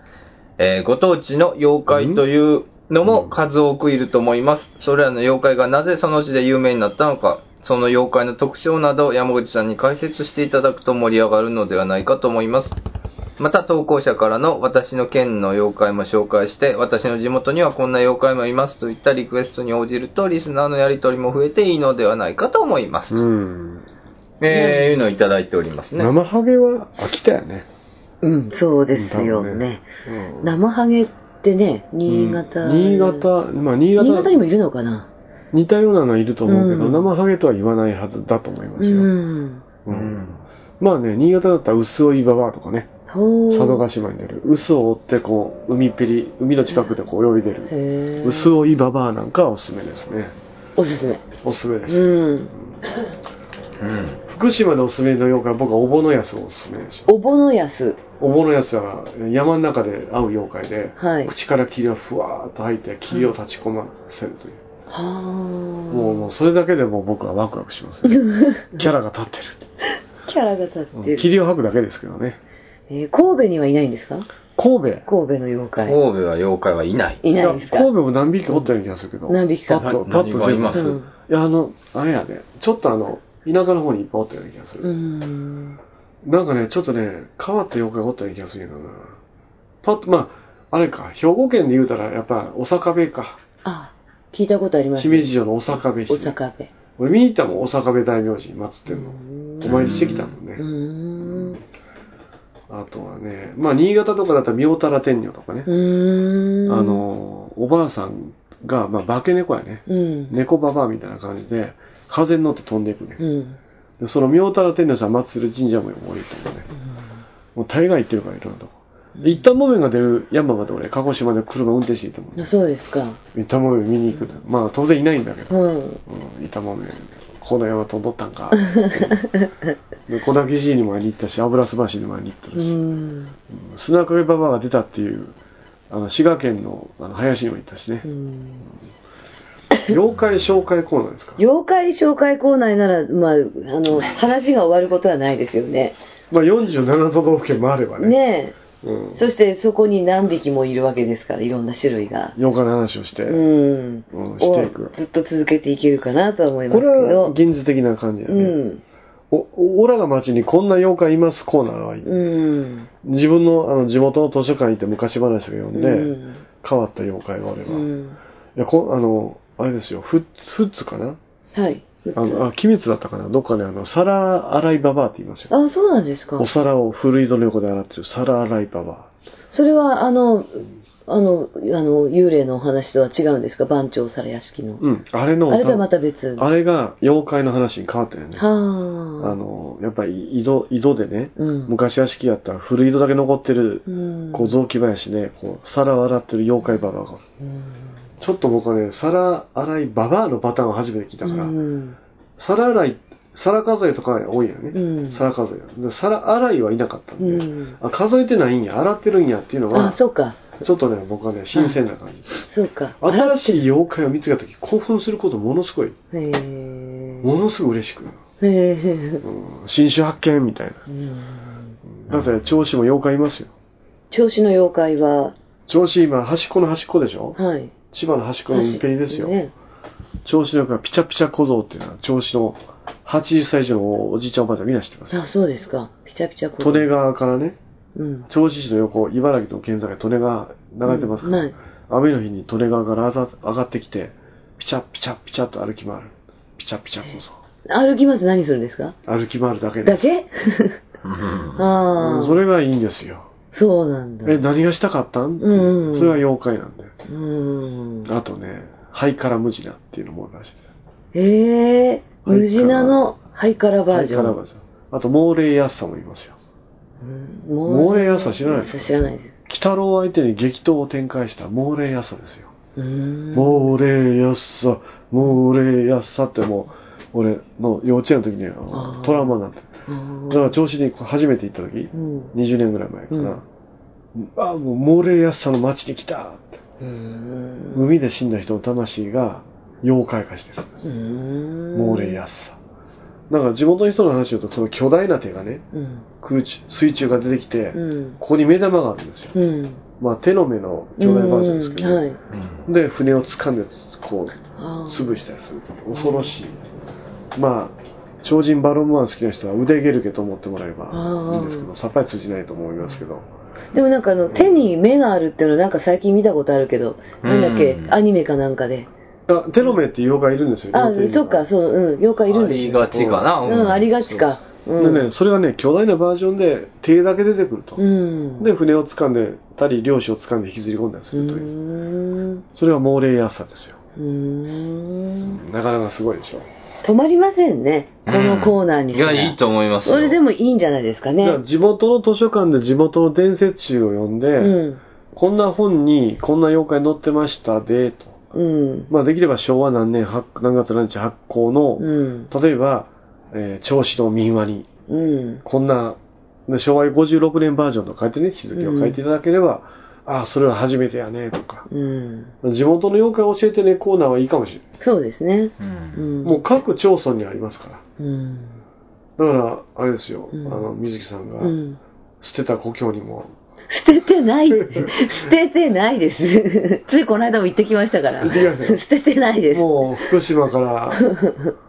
えー、ご当地の妖怪というのも数多くいると思います。それらの妖怪がなぜその地で有名になったのか、その妖怪の特徴などを山口さんに解説していただくと盛り上がるのではないかと思います。また投稿者からの私の県の妖怪も紹介して、私の地元にはこんな妖怪もいますといったリクエストに応じるとリスナーのやり取りも増えていいのではないかと思います。うん、えー、いうのをいただいておりますね。生ハゲは飽きたよね。うん、そうですよね、うん、生ハゲってね、新潟、うん、新潟、まあ、新潟新潟にもいるのかな。似たようなのいると思うけど、うん、生ハゲとは言わないはずだと思いますよ、うんうん、まあね、新潟だったら薄いババアとかね、佐渡島に出る薄を追ってこう海っぺり、海の近くでこう泳いでる薄いババアなんかはおすすめですね。おすすめおすすめです、うんうん、福島でおすすめの妖怪は僕はおぼのやすをおすすめです。おぼのやすおぼのやすは山の中で会う妖怪で、はい、口から霧がふわーっと吐いて霧を立ち込ませるという、うんはあ、もうもうそれだけでも僕はワクワクしますねキャラが立ってるキャラが立ってる、霧を吐くだけですけどね、えー、神戸にはいないんですか。神戸神戸の妖怪、神戸は妖怪はいないいないんですか。神戸も何匹おったような気がするけど、うん、何匹かパッとパッと出ます、うん、いやあのあれやね、ちょっとあの田舎の方にいっぱいおったような気がする。うん、なんかねちょっとね変わった妖怪がおったような気がするけどな。パッとまああれか、兵庫県で言うたらやっぱお坂部か。ああ聞いたことあります。姫路城のお坂部。お坂部。俺見に行ったもん、お坂部大名人祀ってんの。お参りしてきたもんね。うーん、あとはね、まあ新潟とかだったら妙太良天女とかね。うーん、あのおばあさんがまあ化け猫やね。うん、猫ババアみたいな感じで風に乗って飛んでいくね。うん、でその妙太良天女さん祀る神社も俺行ったもんね。うん、もう大概行ってるからいろんなとこ。一旦もめが出る山まで俺鹿児島で車運転していたもんね。そうですか。一旦もめ見に行く、うん、まあ当然いないんだけど、うんうん、一旦もめこの山飛んどったんかで小竹寺にも会いに行ったし、油洲橋にも会いに行ったし、うん、砂掛馬場が出たっていうあの滋賀県 の, あの林にも行ったしね、うん、妖怪紹介コーナーですか妖怪紹介コーナーなら、まあ、あの話が終わることはないですよねまあよんじゅうなな都道府県もあればね、ねえ、うん、そしてそこに何匹もいるわけですから、いろんな種類が妖怪の話をして、うんうん、していくずっと続けていけるかなとは思いますけど、これは現実的な感じだね、うん、おオラが町にこんな妖怪いますコーナーはいい、うん、自分 の, あの地元の図書館に行って昔話を読んで、うん、変わった妖怪があれば、うん、いやこあのあれですよ、フ ッ, フッツかな、はいあのあ鬼滅だったかな、どっかね、あの皿洗いババアって言いますよ。あ、そうなんですか。お皿をフル井戸の横で洗ってる皿洗いババア。それはあのあのあの幽霊のお話とは違うんですか、番長皿屋敷の。うん、あれのあれとはまた別。あれが妖怪の話に変わったよね。はあ。あのやっぱり井戸井戸でね、うん、昔屋敷やったフル井戸だけ残ってる、うん、こう雑木林でこう皿を洗ってる妖怪ババアが。うんちょっと僕はね、皿洗いババアのパターンを初めて聞いたから、うん、皿洗い、皿数えとか多いよね、うん、皿数え。皿洗いはいなかったんで、うん、あ数えてないんや、洗ってるんやっていうのが、あそうかちょっとね、僕はね、新鮮な感じ。そうか新しい妖怪を見つけたとき、興奮することものすごい、へものすごい嬉しくなる、へうん、新種発見みたいな。うん、だって、銚子も妖怪いますよ。銚子の妖怪は銚子今、端っこの端っこでしょ、はい千葉の端っこの海辺ですよ。ね、銚子のからピチャピチャ小僧っていうのは銚子のはちじゅっさい以上のおじいちゃんおばあちゃんみんな知ってます。あ、そうですか。ピチャピチャ小僧。利根川からね、うん、銚子市の横、茨城との県境、利根川流れてますから、うん、雨の日に利根川から上がってきて、ピチャピチャピチャっと歩き回る。ピチャピチャ小僧。歩きます。何するんですか？歩き回るだけです。だけああ。それがいいんですよ。そうなんだ。え、何がしたかったん？うんうん、それは妖怪なんだよ。うん。あとね、ハイカラムジナっていうのもあるらしいですよ。ええー、ムジナのハイカラバージョン。ハイカラバージョン。あと、モーレイヤッサもいますよ。うん、モーレイヤッサ知らないですか？知らないです。鬼太郎相手に激闘を展開したモーレイヤッサですよ。うん。モーレイヤッサ、モーレイヤッサってもう、俺の幼稚園の時にはトラウマになって、だから調子に初めて行った時、うん、にじゅうねんぐらい前かな、うん、ああもうモーレイヤッサの町に来たって。うーん、海で死んだ人の魂が妖怪化してるんです。うーん、モーレイヤッサ。なんか地元の人の話を言うと、その巨大な手がね、うん、空中水中が出てきて、うん、ここに目玉があるんですよ、うん、まあ、手の目の巨大バージョンですけど、はい、で船を掴んでこう潰したりする。恐ろしい。まあ、超人バロムワン好きな人は腕ゲルケと思ってもらえばいいんですけど、さっぱり通じないと思いますけど。でもなんかあの、うん、手に目があるっていうのはなんか最近見たことあるけど、なんだっけ、アニメかなんかで。あ、手の目って妖怪いるんですよ。あ、そっか、そう、うん、妖怪いるんですよ。ありがちかな。うん、うん、ありがちか。うん、でね、それがね、巨大なバージョンで手だけ出てくると、うん、で船を掴んでたり漁師を掴んで引きずり込んだりするという、うん、それはモーレイヤーサですよ。うーん、なかなかすごいでしょ。止まりませんね、このコーナーに。いや、いいと思いますよ。それでもいいんじゃないですかね。じゃあ地元の図書館で地元の伝説集を読んで、うん、こんな本にこんな妖怪載ってましたでと、うん、まあできれば昭和何年何月何日発行の、うん、例えば、えー、銚子の民話に、うん、こんな昭和ごじゅうろくねんバージョンと書いてね、日付を書いていただければ、うん、ああそれは初めてやねとか、うん、地元の妖怪を教えてねコーナーはいいかもしれない。そうですね、うん、もう各町村にありますから、うん、だからあれですよ、うん、あの水木さんが捨てた故郷にも、捨ててない捨ててないです。ついこの間も行ってきましたから。行ってきました。捨ててないです。もう福島から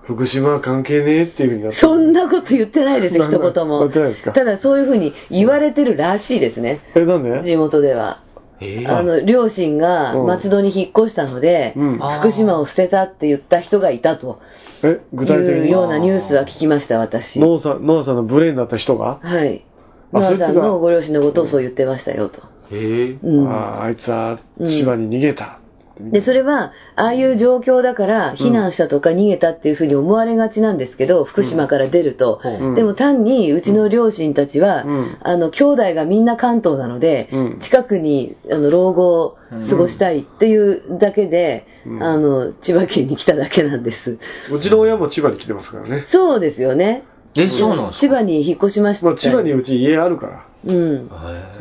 福島は関係ねえっていうふうになって、そんなこと言ってないですよ。一言も。ただそういうふうに言われてるらしいですね。え、なんで？地元では、えー、あの両親が松戸に引っ越したので、うん、福島を捨てたって言った人がいたと。え、具体的にいうようなニュースは聞きました。私、ノアさんのブレーンだった人が、はい、野田さんのご両親のことをそう言ってましたよと。へえ、うん、あ, あいつは千葉に逃げた、うん、でそれはああいう状況だから避難したとか逃げたっていうふうに思われがちなんですけど、福島から出ると、うん、でも単にうちの両親たちは、うん、あの兄弟がみんな関東なので、うん、近くにあの老後を過ごしたいっていうだけで、うん、あの千葉県に来ただけなんです。うちの親も千葉に来てますからね。そうですよね。え、そうなんですか。千葉に引っ越しました、まあ、千葉にうち家あるから、うん、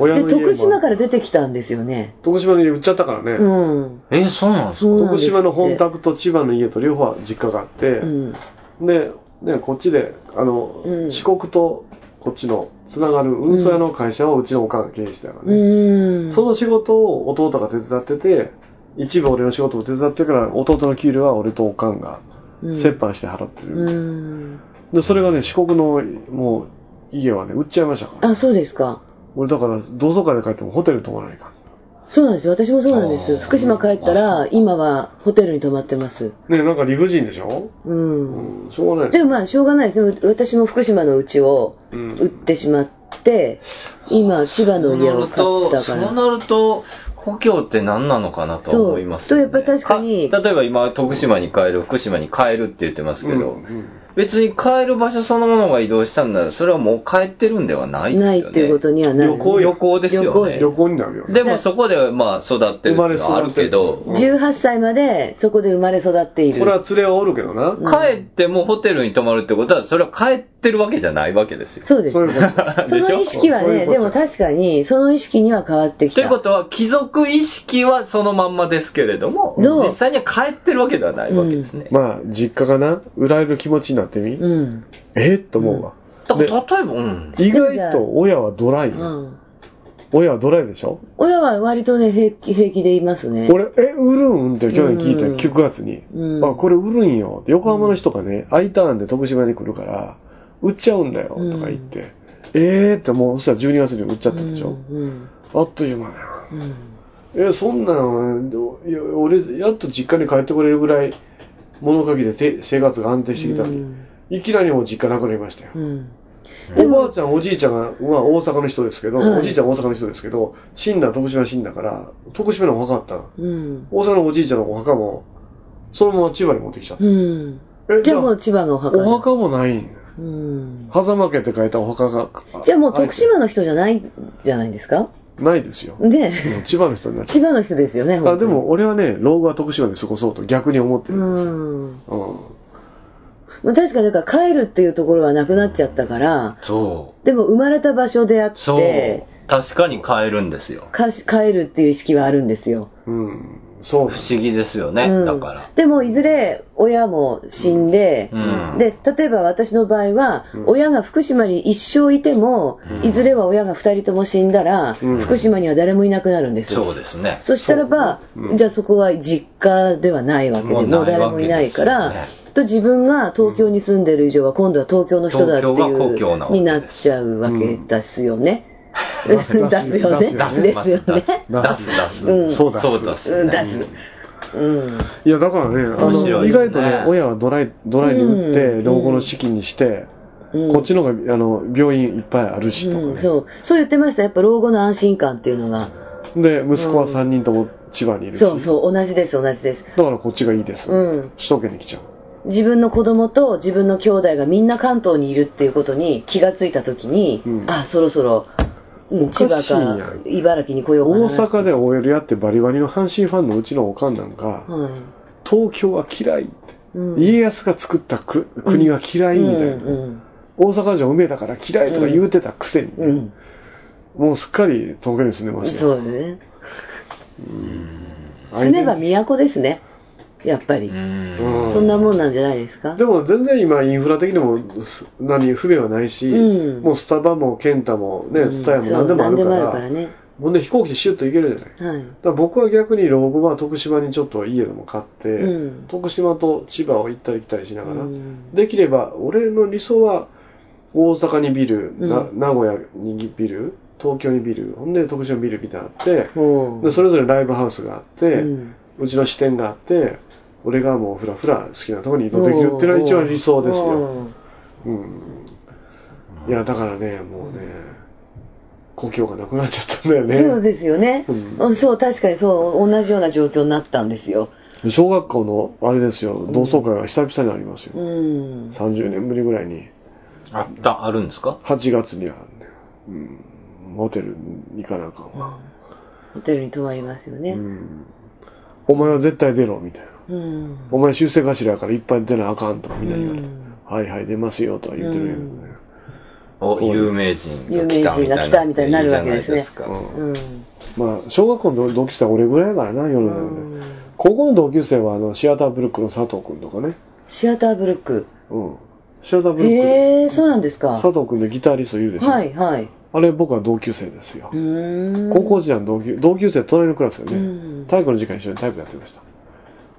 親の家も。で徳島から出てきたんですよね。徳島の家売っちゃったからね、うん、え、そうなんですか。徳島の本宅と千葉の家と両方実家があって、うん、で、ね、こっちであの、うん、四国とこっちのつながる運送屋の会社をうちのおかんが経営してたからね、うん、その仕事を弟が手伝ってて、一部俺の仕事も手伝ってから、弟の給料は俺とおかんが折半して払ってる、うんうん、でそれがね、四国のもう家はね売っちゃいましたから、ね、あ、そうですか。俺だから同窓会で帰ってもホテル泊まらないから。そうなんですよ。私もそうなんです。福島帰ったら今はホテルに泊まってますね。なんか理不尽でしょ。うん、うん、しょうがない。でもまあしょうがないです。私も福島の家を売ってしまって、うん、今千葉の家を買ったから。そうなると故郷って何なのかなと思いますね。そう、やっぱ確かに。例えば今徳島に帰る、福島に帰るって言ってますけど、うんうん、別に帰る場所そのものが移動したんなら、それはもう帰ってるんではないですよね。ないっていうことにはなる。旅行、旅行ですよね。旅行になるよね。でもそこでまあ育ってるっていうのはあるけど、うん、じゅうはっさいまでそこで生まれ育っている。これは連れはおるけどな、うん、帰ってもホテルに泊まるってことは、それは帰ってるわけじゃないわけですよ。そうです。その意識はね、でも確かにその意識には変わってきた。ということは貴族意識はそのまんまですけれども、ど実際には帰ってるわけではないわけですね、うん、まあ実家がな売られる気持ちになってみ、うん、えー、と思うわ、うん、だから例えば、うん、意外と親はドライ、うん、親はドライでしょ。親は割とね平気平気でいますね。俺え売るんって去年聞いた、うん、くがつに、うん、あこれ売るんよ。横浜の人がね I ターンで徳島に来るから売っちゃうんだよとか言って、うん、えーってもうそしたらじゅうにがつに売っちゃったでしょ、うんうん、あっという間だよ、うん、えそんなん俺やっと実家に帰ってこれるぐらい物書きで生活が安定してきたのに、うん、いきなりもう実家なくなりましたよ、うんでおばあちゃんおじいちゃんが、まあ、大阪の人ですけど、はい、おじいちゃん大阪の人ですけど死んだ徳島死んだから徳島のお墓あったの、うん、大阪のおじいちゃんのお墓もそのまま千葉に持ってきちゃった、うん、えじゃあもう千葉のお墓お墓もないんだ、うん、狭間家って書いたお墓がじゃあもう徳島の人じゃないじゃないですか。ないですよ、ね、千葉の人になっちゃう。千葉の人ですよね。あでも俺はね老後は徳島で過ごそうと逆に思ってるんですよ、うんうんまあ、確かになんか帰るっていうところはなくなっちゃったから、うん、そうでも生まれた場所であってそう確かに帰るんですよ。帰るっていう意識はあるんですよ、うん、そう不思議ですよね、うん、だからでもいずれ親も死んで、うん、で例えば私の場合は、うん、親が福島に一生いても、うん、いずれは親がふたりとも死んだら、うん、福島には誰もいなくなるんですよ、うん、そうですね。そしたらば、うん、じゃあそこは実家ではないわけでもう誰もいないからと自分が東京に住んでる以上は今度は東京の人だっていうになっちゃうわけですよね。出すよね。ですよね。出す出す。そうだそうだ。うん。いやだからね、あの意外とね親はドライドライに打って老後の資金にして。うん、こっちの方があの病院いっぱいあるしとかね、うん、そうそう言ってました。やっぱ老後の安心感っていうのが。で息子はさんにんとも千葉にいるし。そうそう同じです同じです。だからこっちがいいです。うん。首都圏に来ちゃう。自分の子供と自分の兄弟がみんな関東にいるっていうことに気がついたときに、うん、あそろそろ、うん、千葉か茨城に来ようかな。大阪で オーエル やってバリバリの阪神ファンのうちのおかんなんか、うん、東京は嫌いって、うん、家康が作ったく国は嫌いみたいな、うんうんうん、大阪城梅だから嫌いとか言うてたくせに、うんうん、もうすっかり東京に住んでますよ。そうですね。うん、住めば都ですねやっぱり、うん、そんなもんなんじゃないですか。でも全然今インフラ的にも何不便はないし、うん、もうスタバもケンタもね、うん、スタヤも何でもあるから、もう、 から、ね、もうね飛行機でシュッと行けるじゃない、はい、だから僕は逆に老後は徳島にちょっと家でも買って、うん、徳島と千葉を行ったり来たりしながら、うん、できれば俺の理想は大阪にビル、うん、名古屋にビル東京にビルほんで徳島ビルみたいなのあって、うん、でそれぞれライブハウスがあって、うん、うちの支店があって俺がもうフラフラ好きなところに移動できるっていうのが一番理想ですよ、うん、いやだからねもうね故郷がなくなっちゃったんだよね。そうですよね、うん、そう確かにそう同じような状況になったんですよ。小学校のあれですよ同窓会が久々にありますよ、うん、さんじゅうねんぶりぐらいにあったあるんですか。はちがつにあるんだよ、うん、ホテルに行かなあかんわ、うん、ホテルに泊まりますよね、うん、お前は絶対出ろみたいな、うん、お前修正頭やからいっぱい出なあかんとかみんな言われて、うん、はいはい出ますよとは言ってるよ、うん、お有名人が来たみたいな有名人が来たみたいになるわけですね。いいじゃないですか、うんうん、まあ小学校の同級生は俺ぐらいやからな夜なので、うん、高校の同級生はあのシアターブルックの佐藤君とかね。シアターブルック、うん、シアターブルック、へえそうなんですか。佐藤君でギタリストいるでしょ。はいはい、あれ僕は同級生ですよ。うーん、高校時代の同級同級生隣のクラスよね、うん、体育の時間一緒に体育やってました。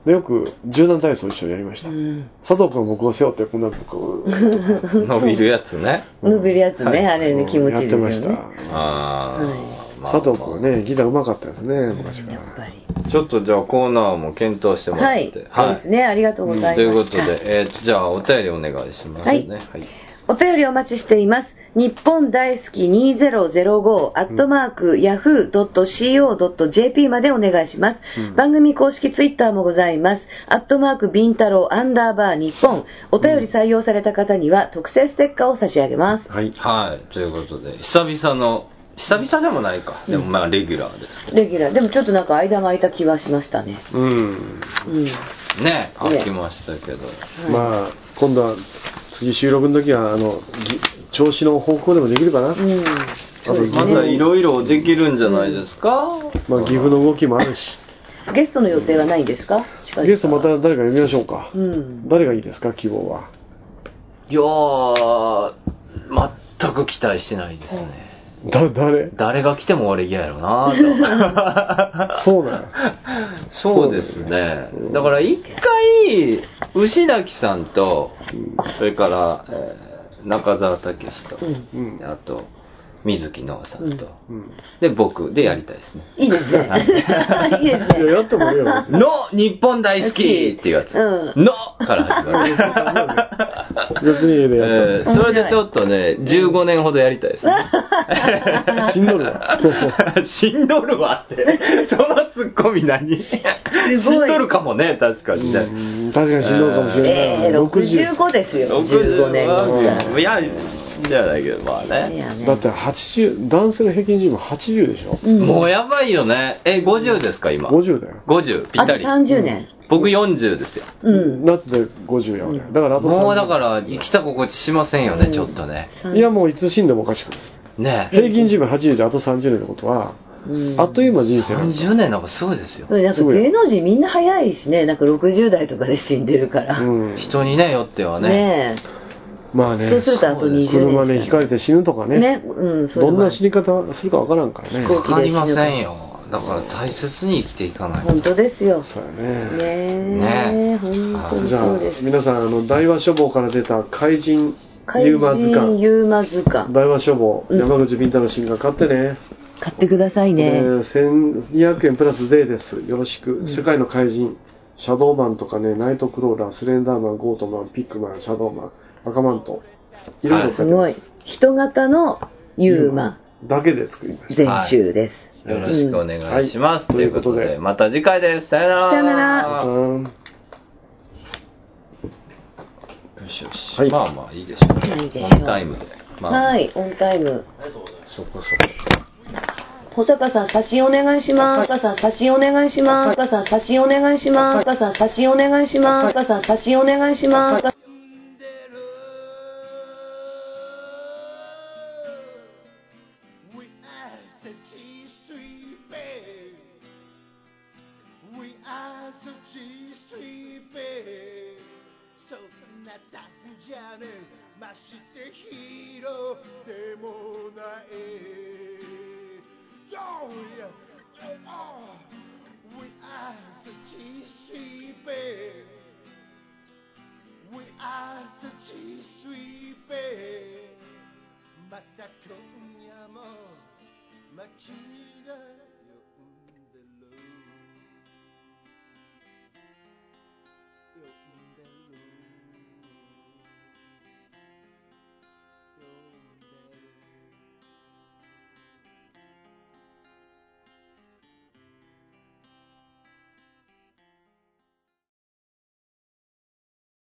でよく柔軟体操一緒にやりました、うん、佐藤君は僕を背負ってこんなこう伸びるやつね、うん、伸びるやつね、はい、あれね気持ちいいですよね、やってました、あ、はい、佐藤君はねギターうまかったですね昔から。やっぱりちょっとじゃあコーナーも検討してもらって、はい、はい、ですね、ありがとうございました、うん、ということで、えー、じゃあお便りお願いしますね、はいはい、お便りお待ちしています。日本大好きにせんごアットマーク ヤフードットシーオードットジェーピー までお願いします、うん、番組公式ツイッターもございますアットマークビンタローアンダーバー日本。お便り採用された方には特製ステッカーを差し上げます、うん、はい、はい、ということで久々の久々でもないか、でもまあレギュラーですけど、レギュラーでもちょっとなんか間が空いた気はしましたね、うん、うん、ね空きましたけど、はい、まあ今度は次収録の時はあの調子の方向でもできるかな、うん、あとまだいろいろできるんじゃないですか、まあ岐阜の動きもあるしゲストの予定はないですか。近々ゲストまた誰か呼びましょうか、うん、誰がいいですか希望は。いやー全く期待してないですね、だ誰誰が来ても俺嫌やろなとそうだよそうですね、うん、だから一回牛崎さんとそれから、えー、中澤武史と、うんうん、あと水木のさんと、うんうん、で僕でやりたいですね。いいですね。いいですね。やってもいいよ。の日本大好きっていうやつ。うん、のから始まる。別にやった。それでちょっとね、じゅうごねんほどやりたいですね。しんどるわ。しんどるわって。そのツッコミ何？しんどるかもね、確かにね。うん、確かにしんどるかもしれない。えー、ろくじゅうごですよ。じゅうごねん。いや死んじゃないけどまあね。だってはちじゅう男性の平均寿命はちじゅうでしょ、うん、もうやばいよね。えごじゅうですか今。ごじゅうだよ。ごじゅうぴったり。あとさんじゅうねん。僕よんじゅうですよ、うん、夏でごじゅうや、ね、だからあとさんじゅうもうだから生きた心地しませんよね、うん、ちょっとね。いやもういつ死んでもおかしくない、ね、平均寿命はちじゅうであとさんじゅうねんってことは、うん、あっという間人生なんさんじゅうねんなんかすごいですよ。なんか芸能人みんな早いしね。なんかろくじゅう代とかで死んでるから、うん、人にねよってはね。ねえまあね、そうするとあとにじゅうねん車ねひかれて死ぬとか ね, ね、うん、そどんな死に方するかわからんからね。わかりませんよ。だから大切に生きていかないと。本当ですよ。そうねねね本当にそうです。じゃあ皆さんあの大和書房から出た怪人ユーマ図鑑、ユーマ図鑑大和書房、うん、山口敏太の新刊買ってね。買ってくださいね。せんにひゃくえんプラス税です。よろしく、うん、世界の怪人シャドーマンとかね、ナイトクローラー、スレンダーマン、ゴートマン、ピックマン、シャドーマン、赤マントいろいろすごい人型のユーマだけで作りました。全集です、はい、よろしくお願いします、うん、ということで、はい、また次回です。さよなら、さよなら、うん、よしよし、はい、まあまあいいでしょう。いいでしょう。オンタイムで、まあ、はいオンタイム。そこそこ保坂さん写真お願いします。保坂さん写真お願いします。保坂さん写真お願いします。保坂さん写真お願いします。保坂さん写真お願いします。また今夜も街だ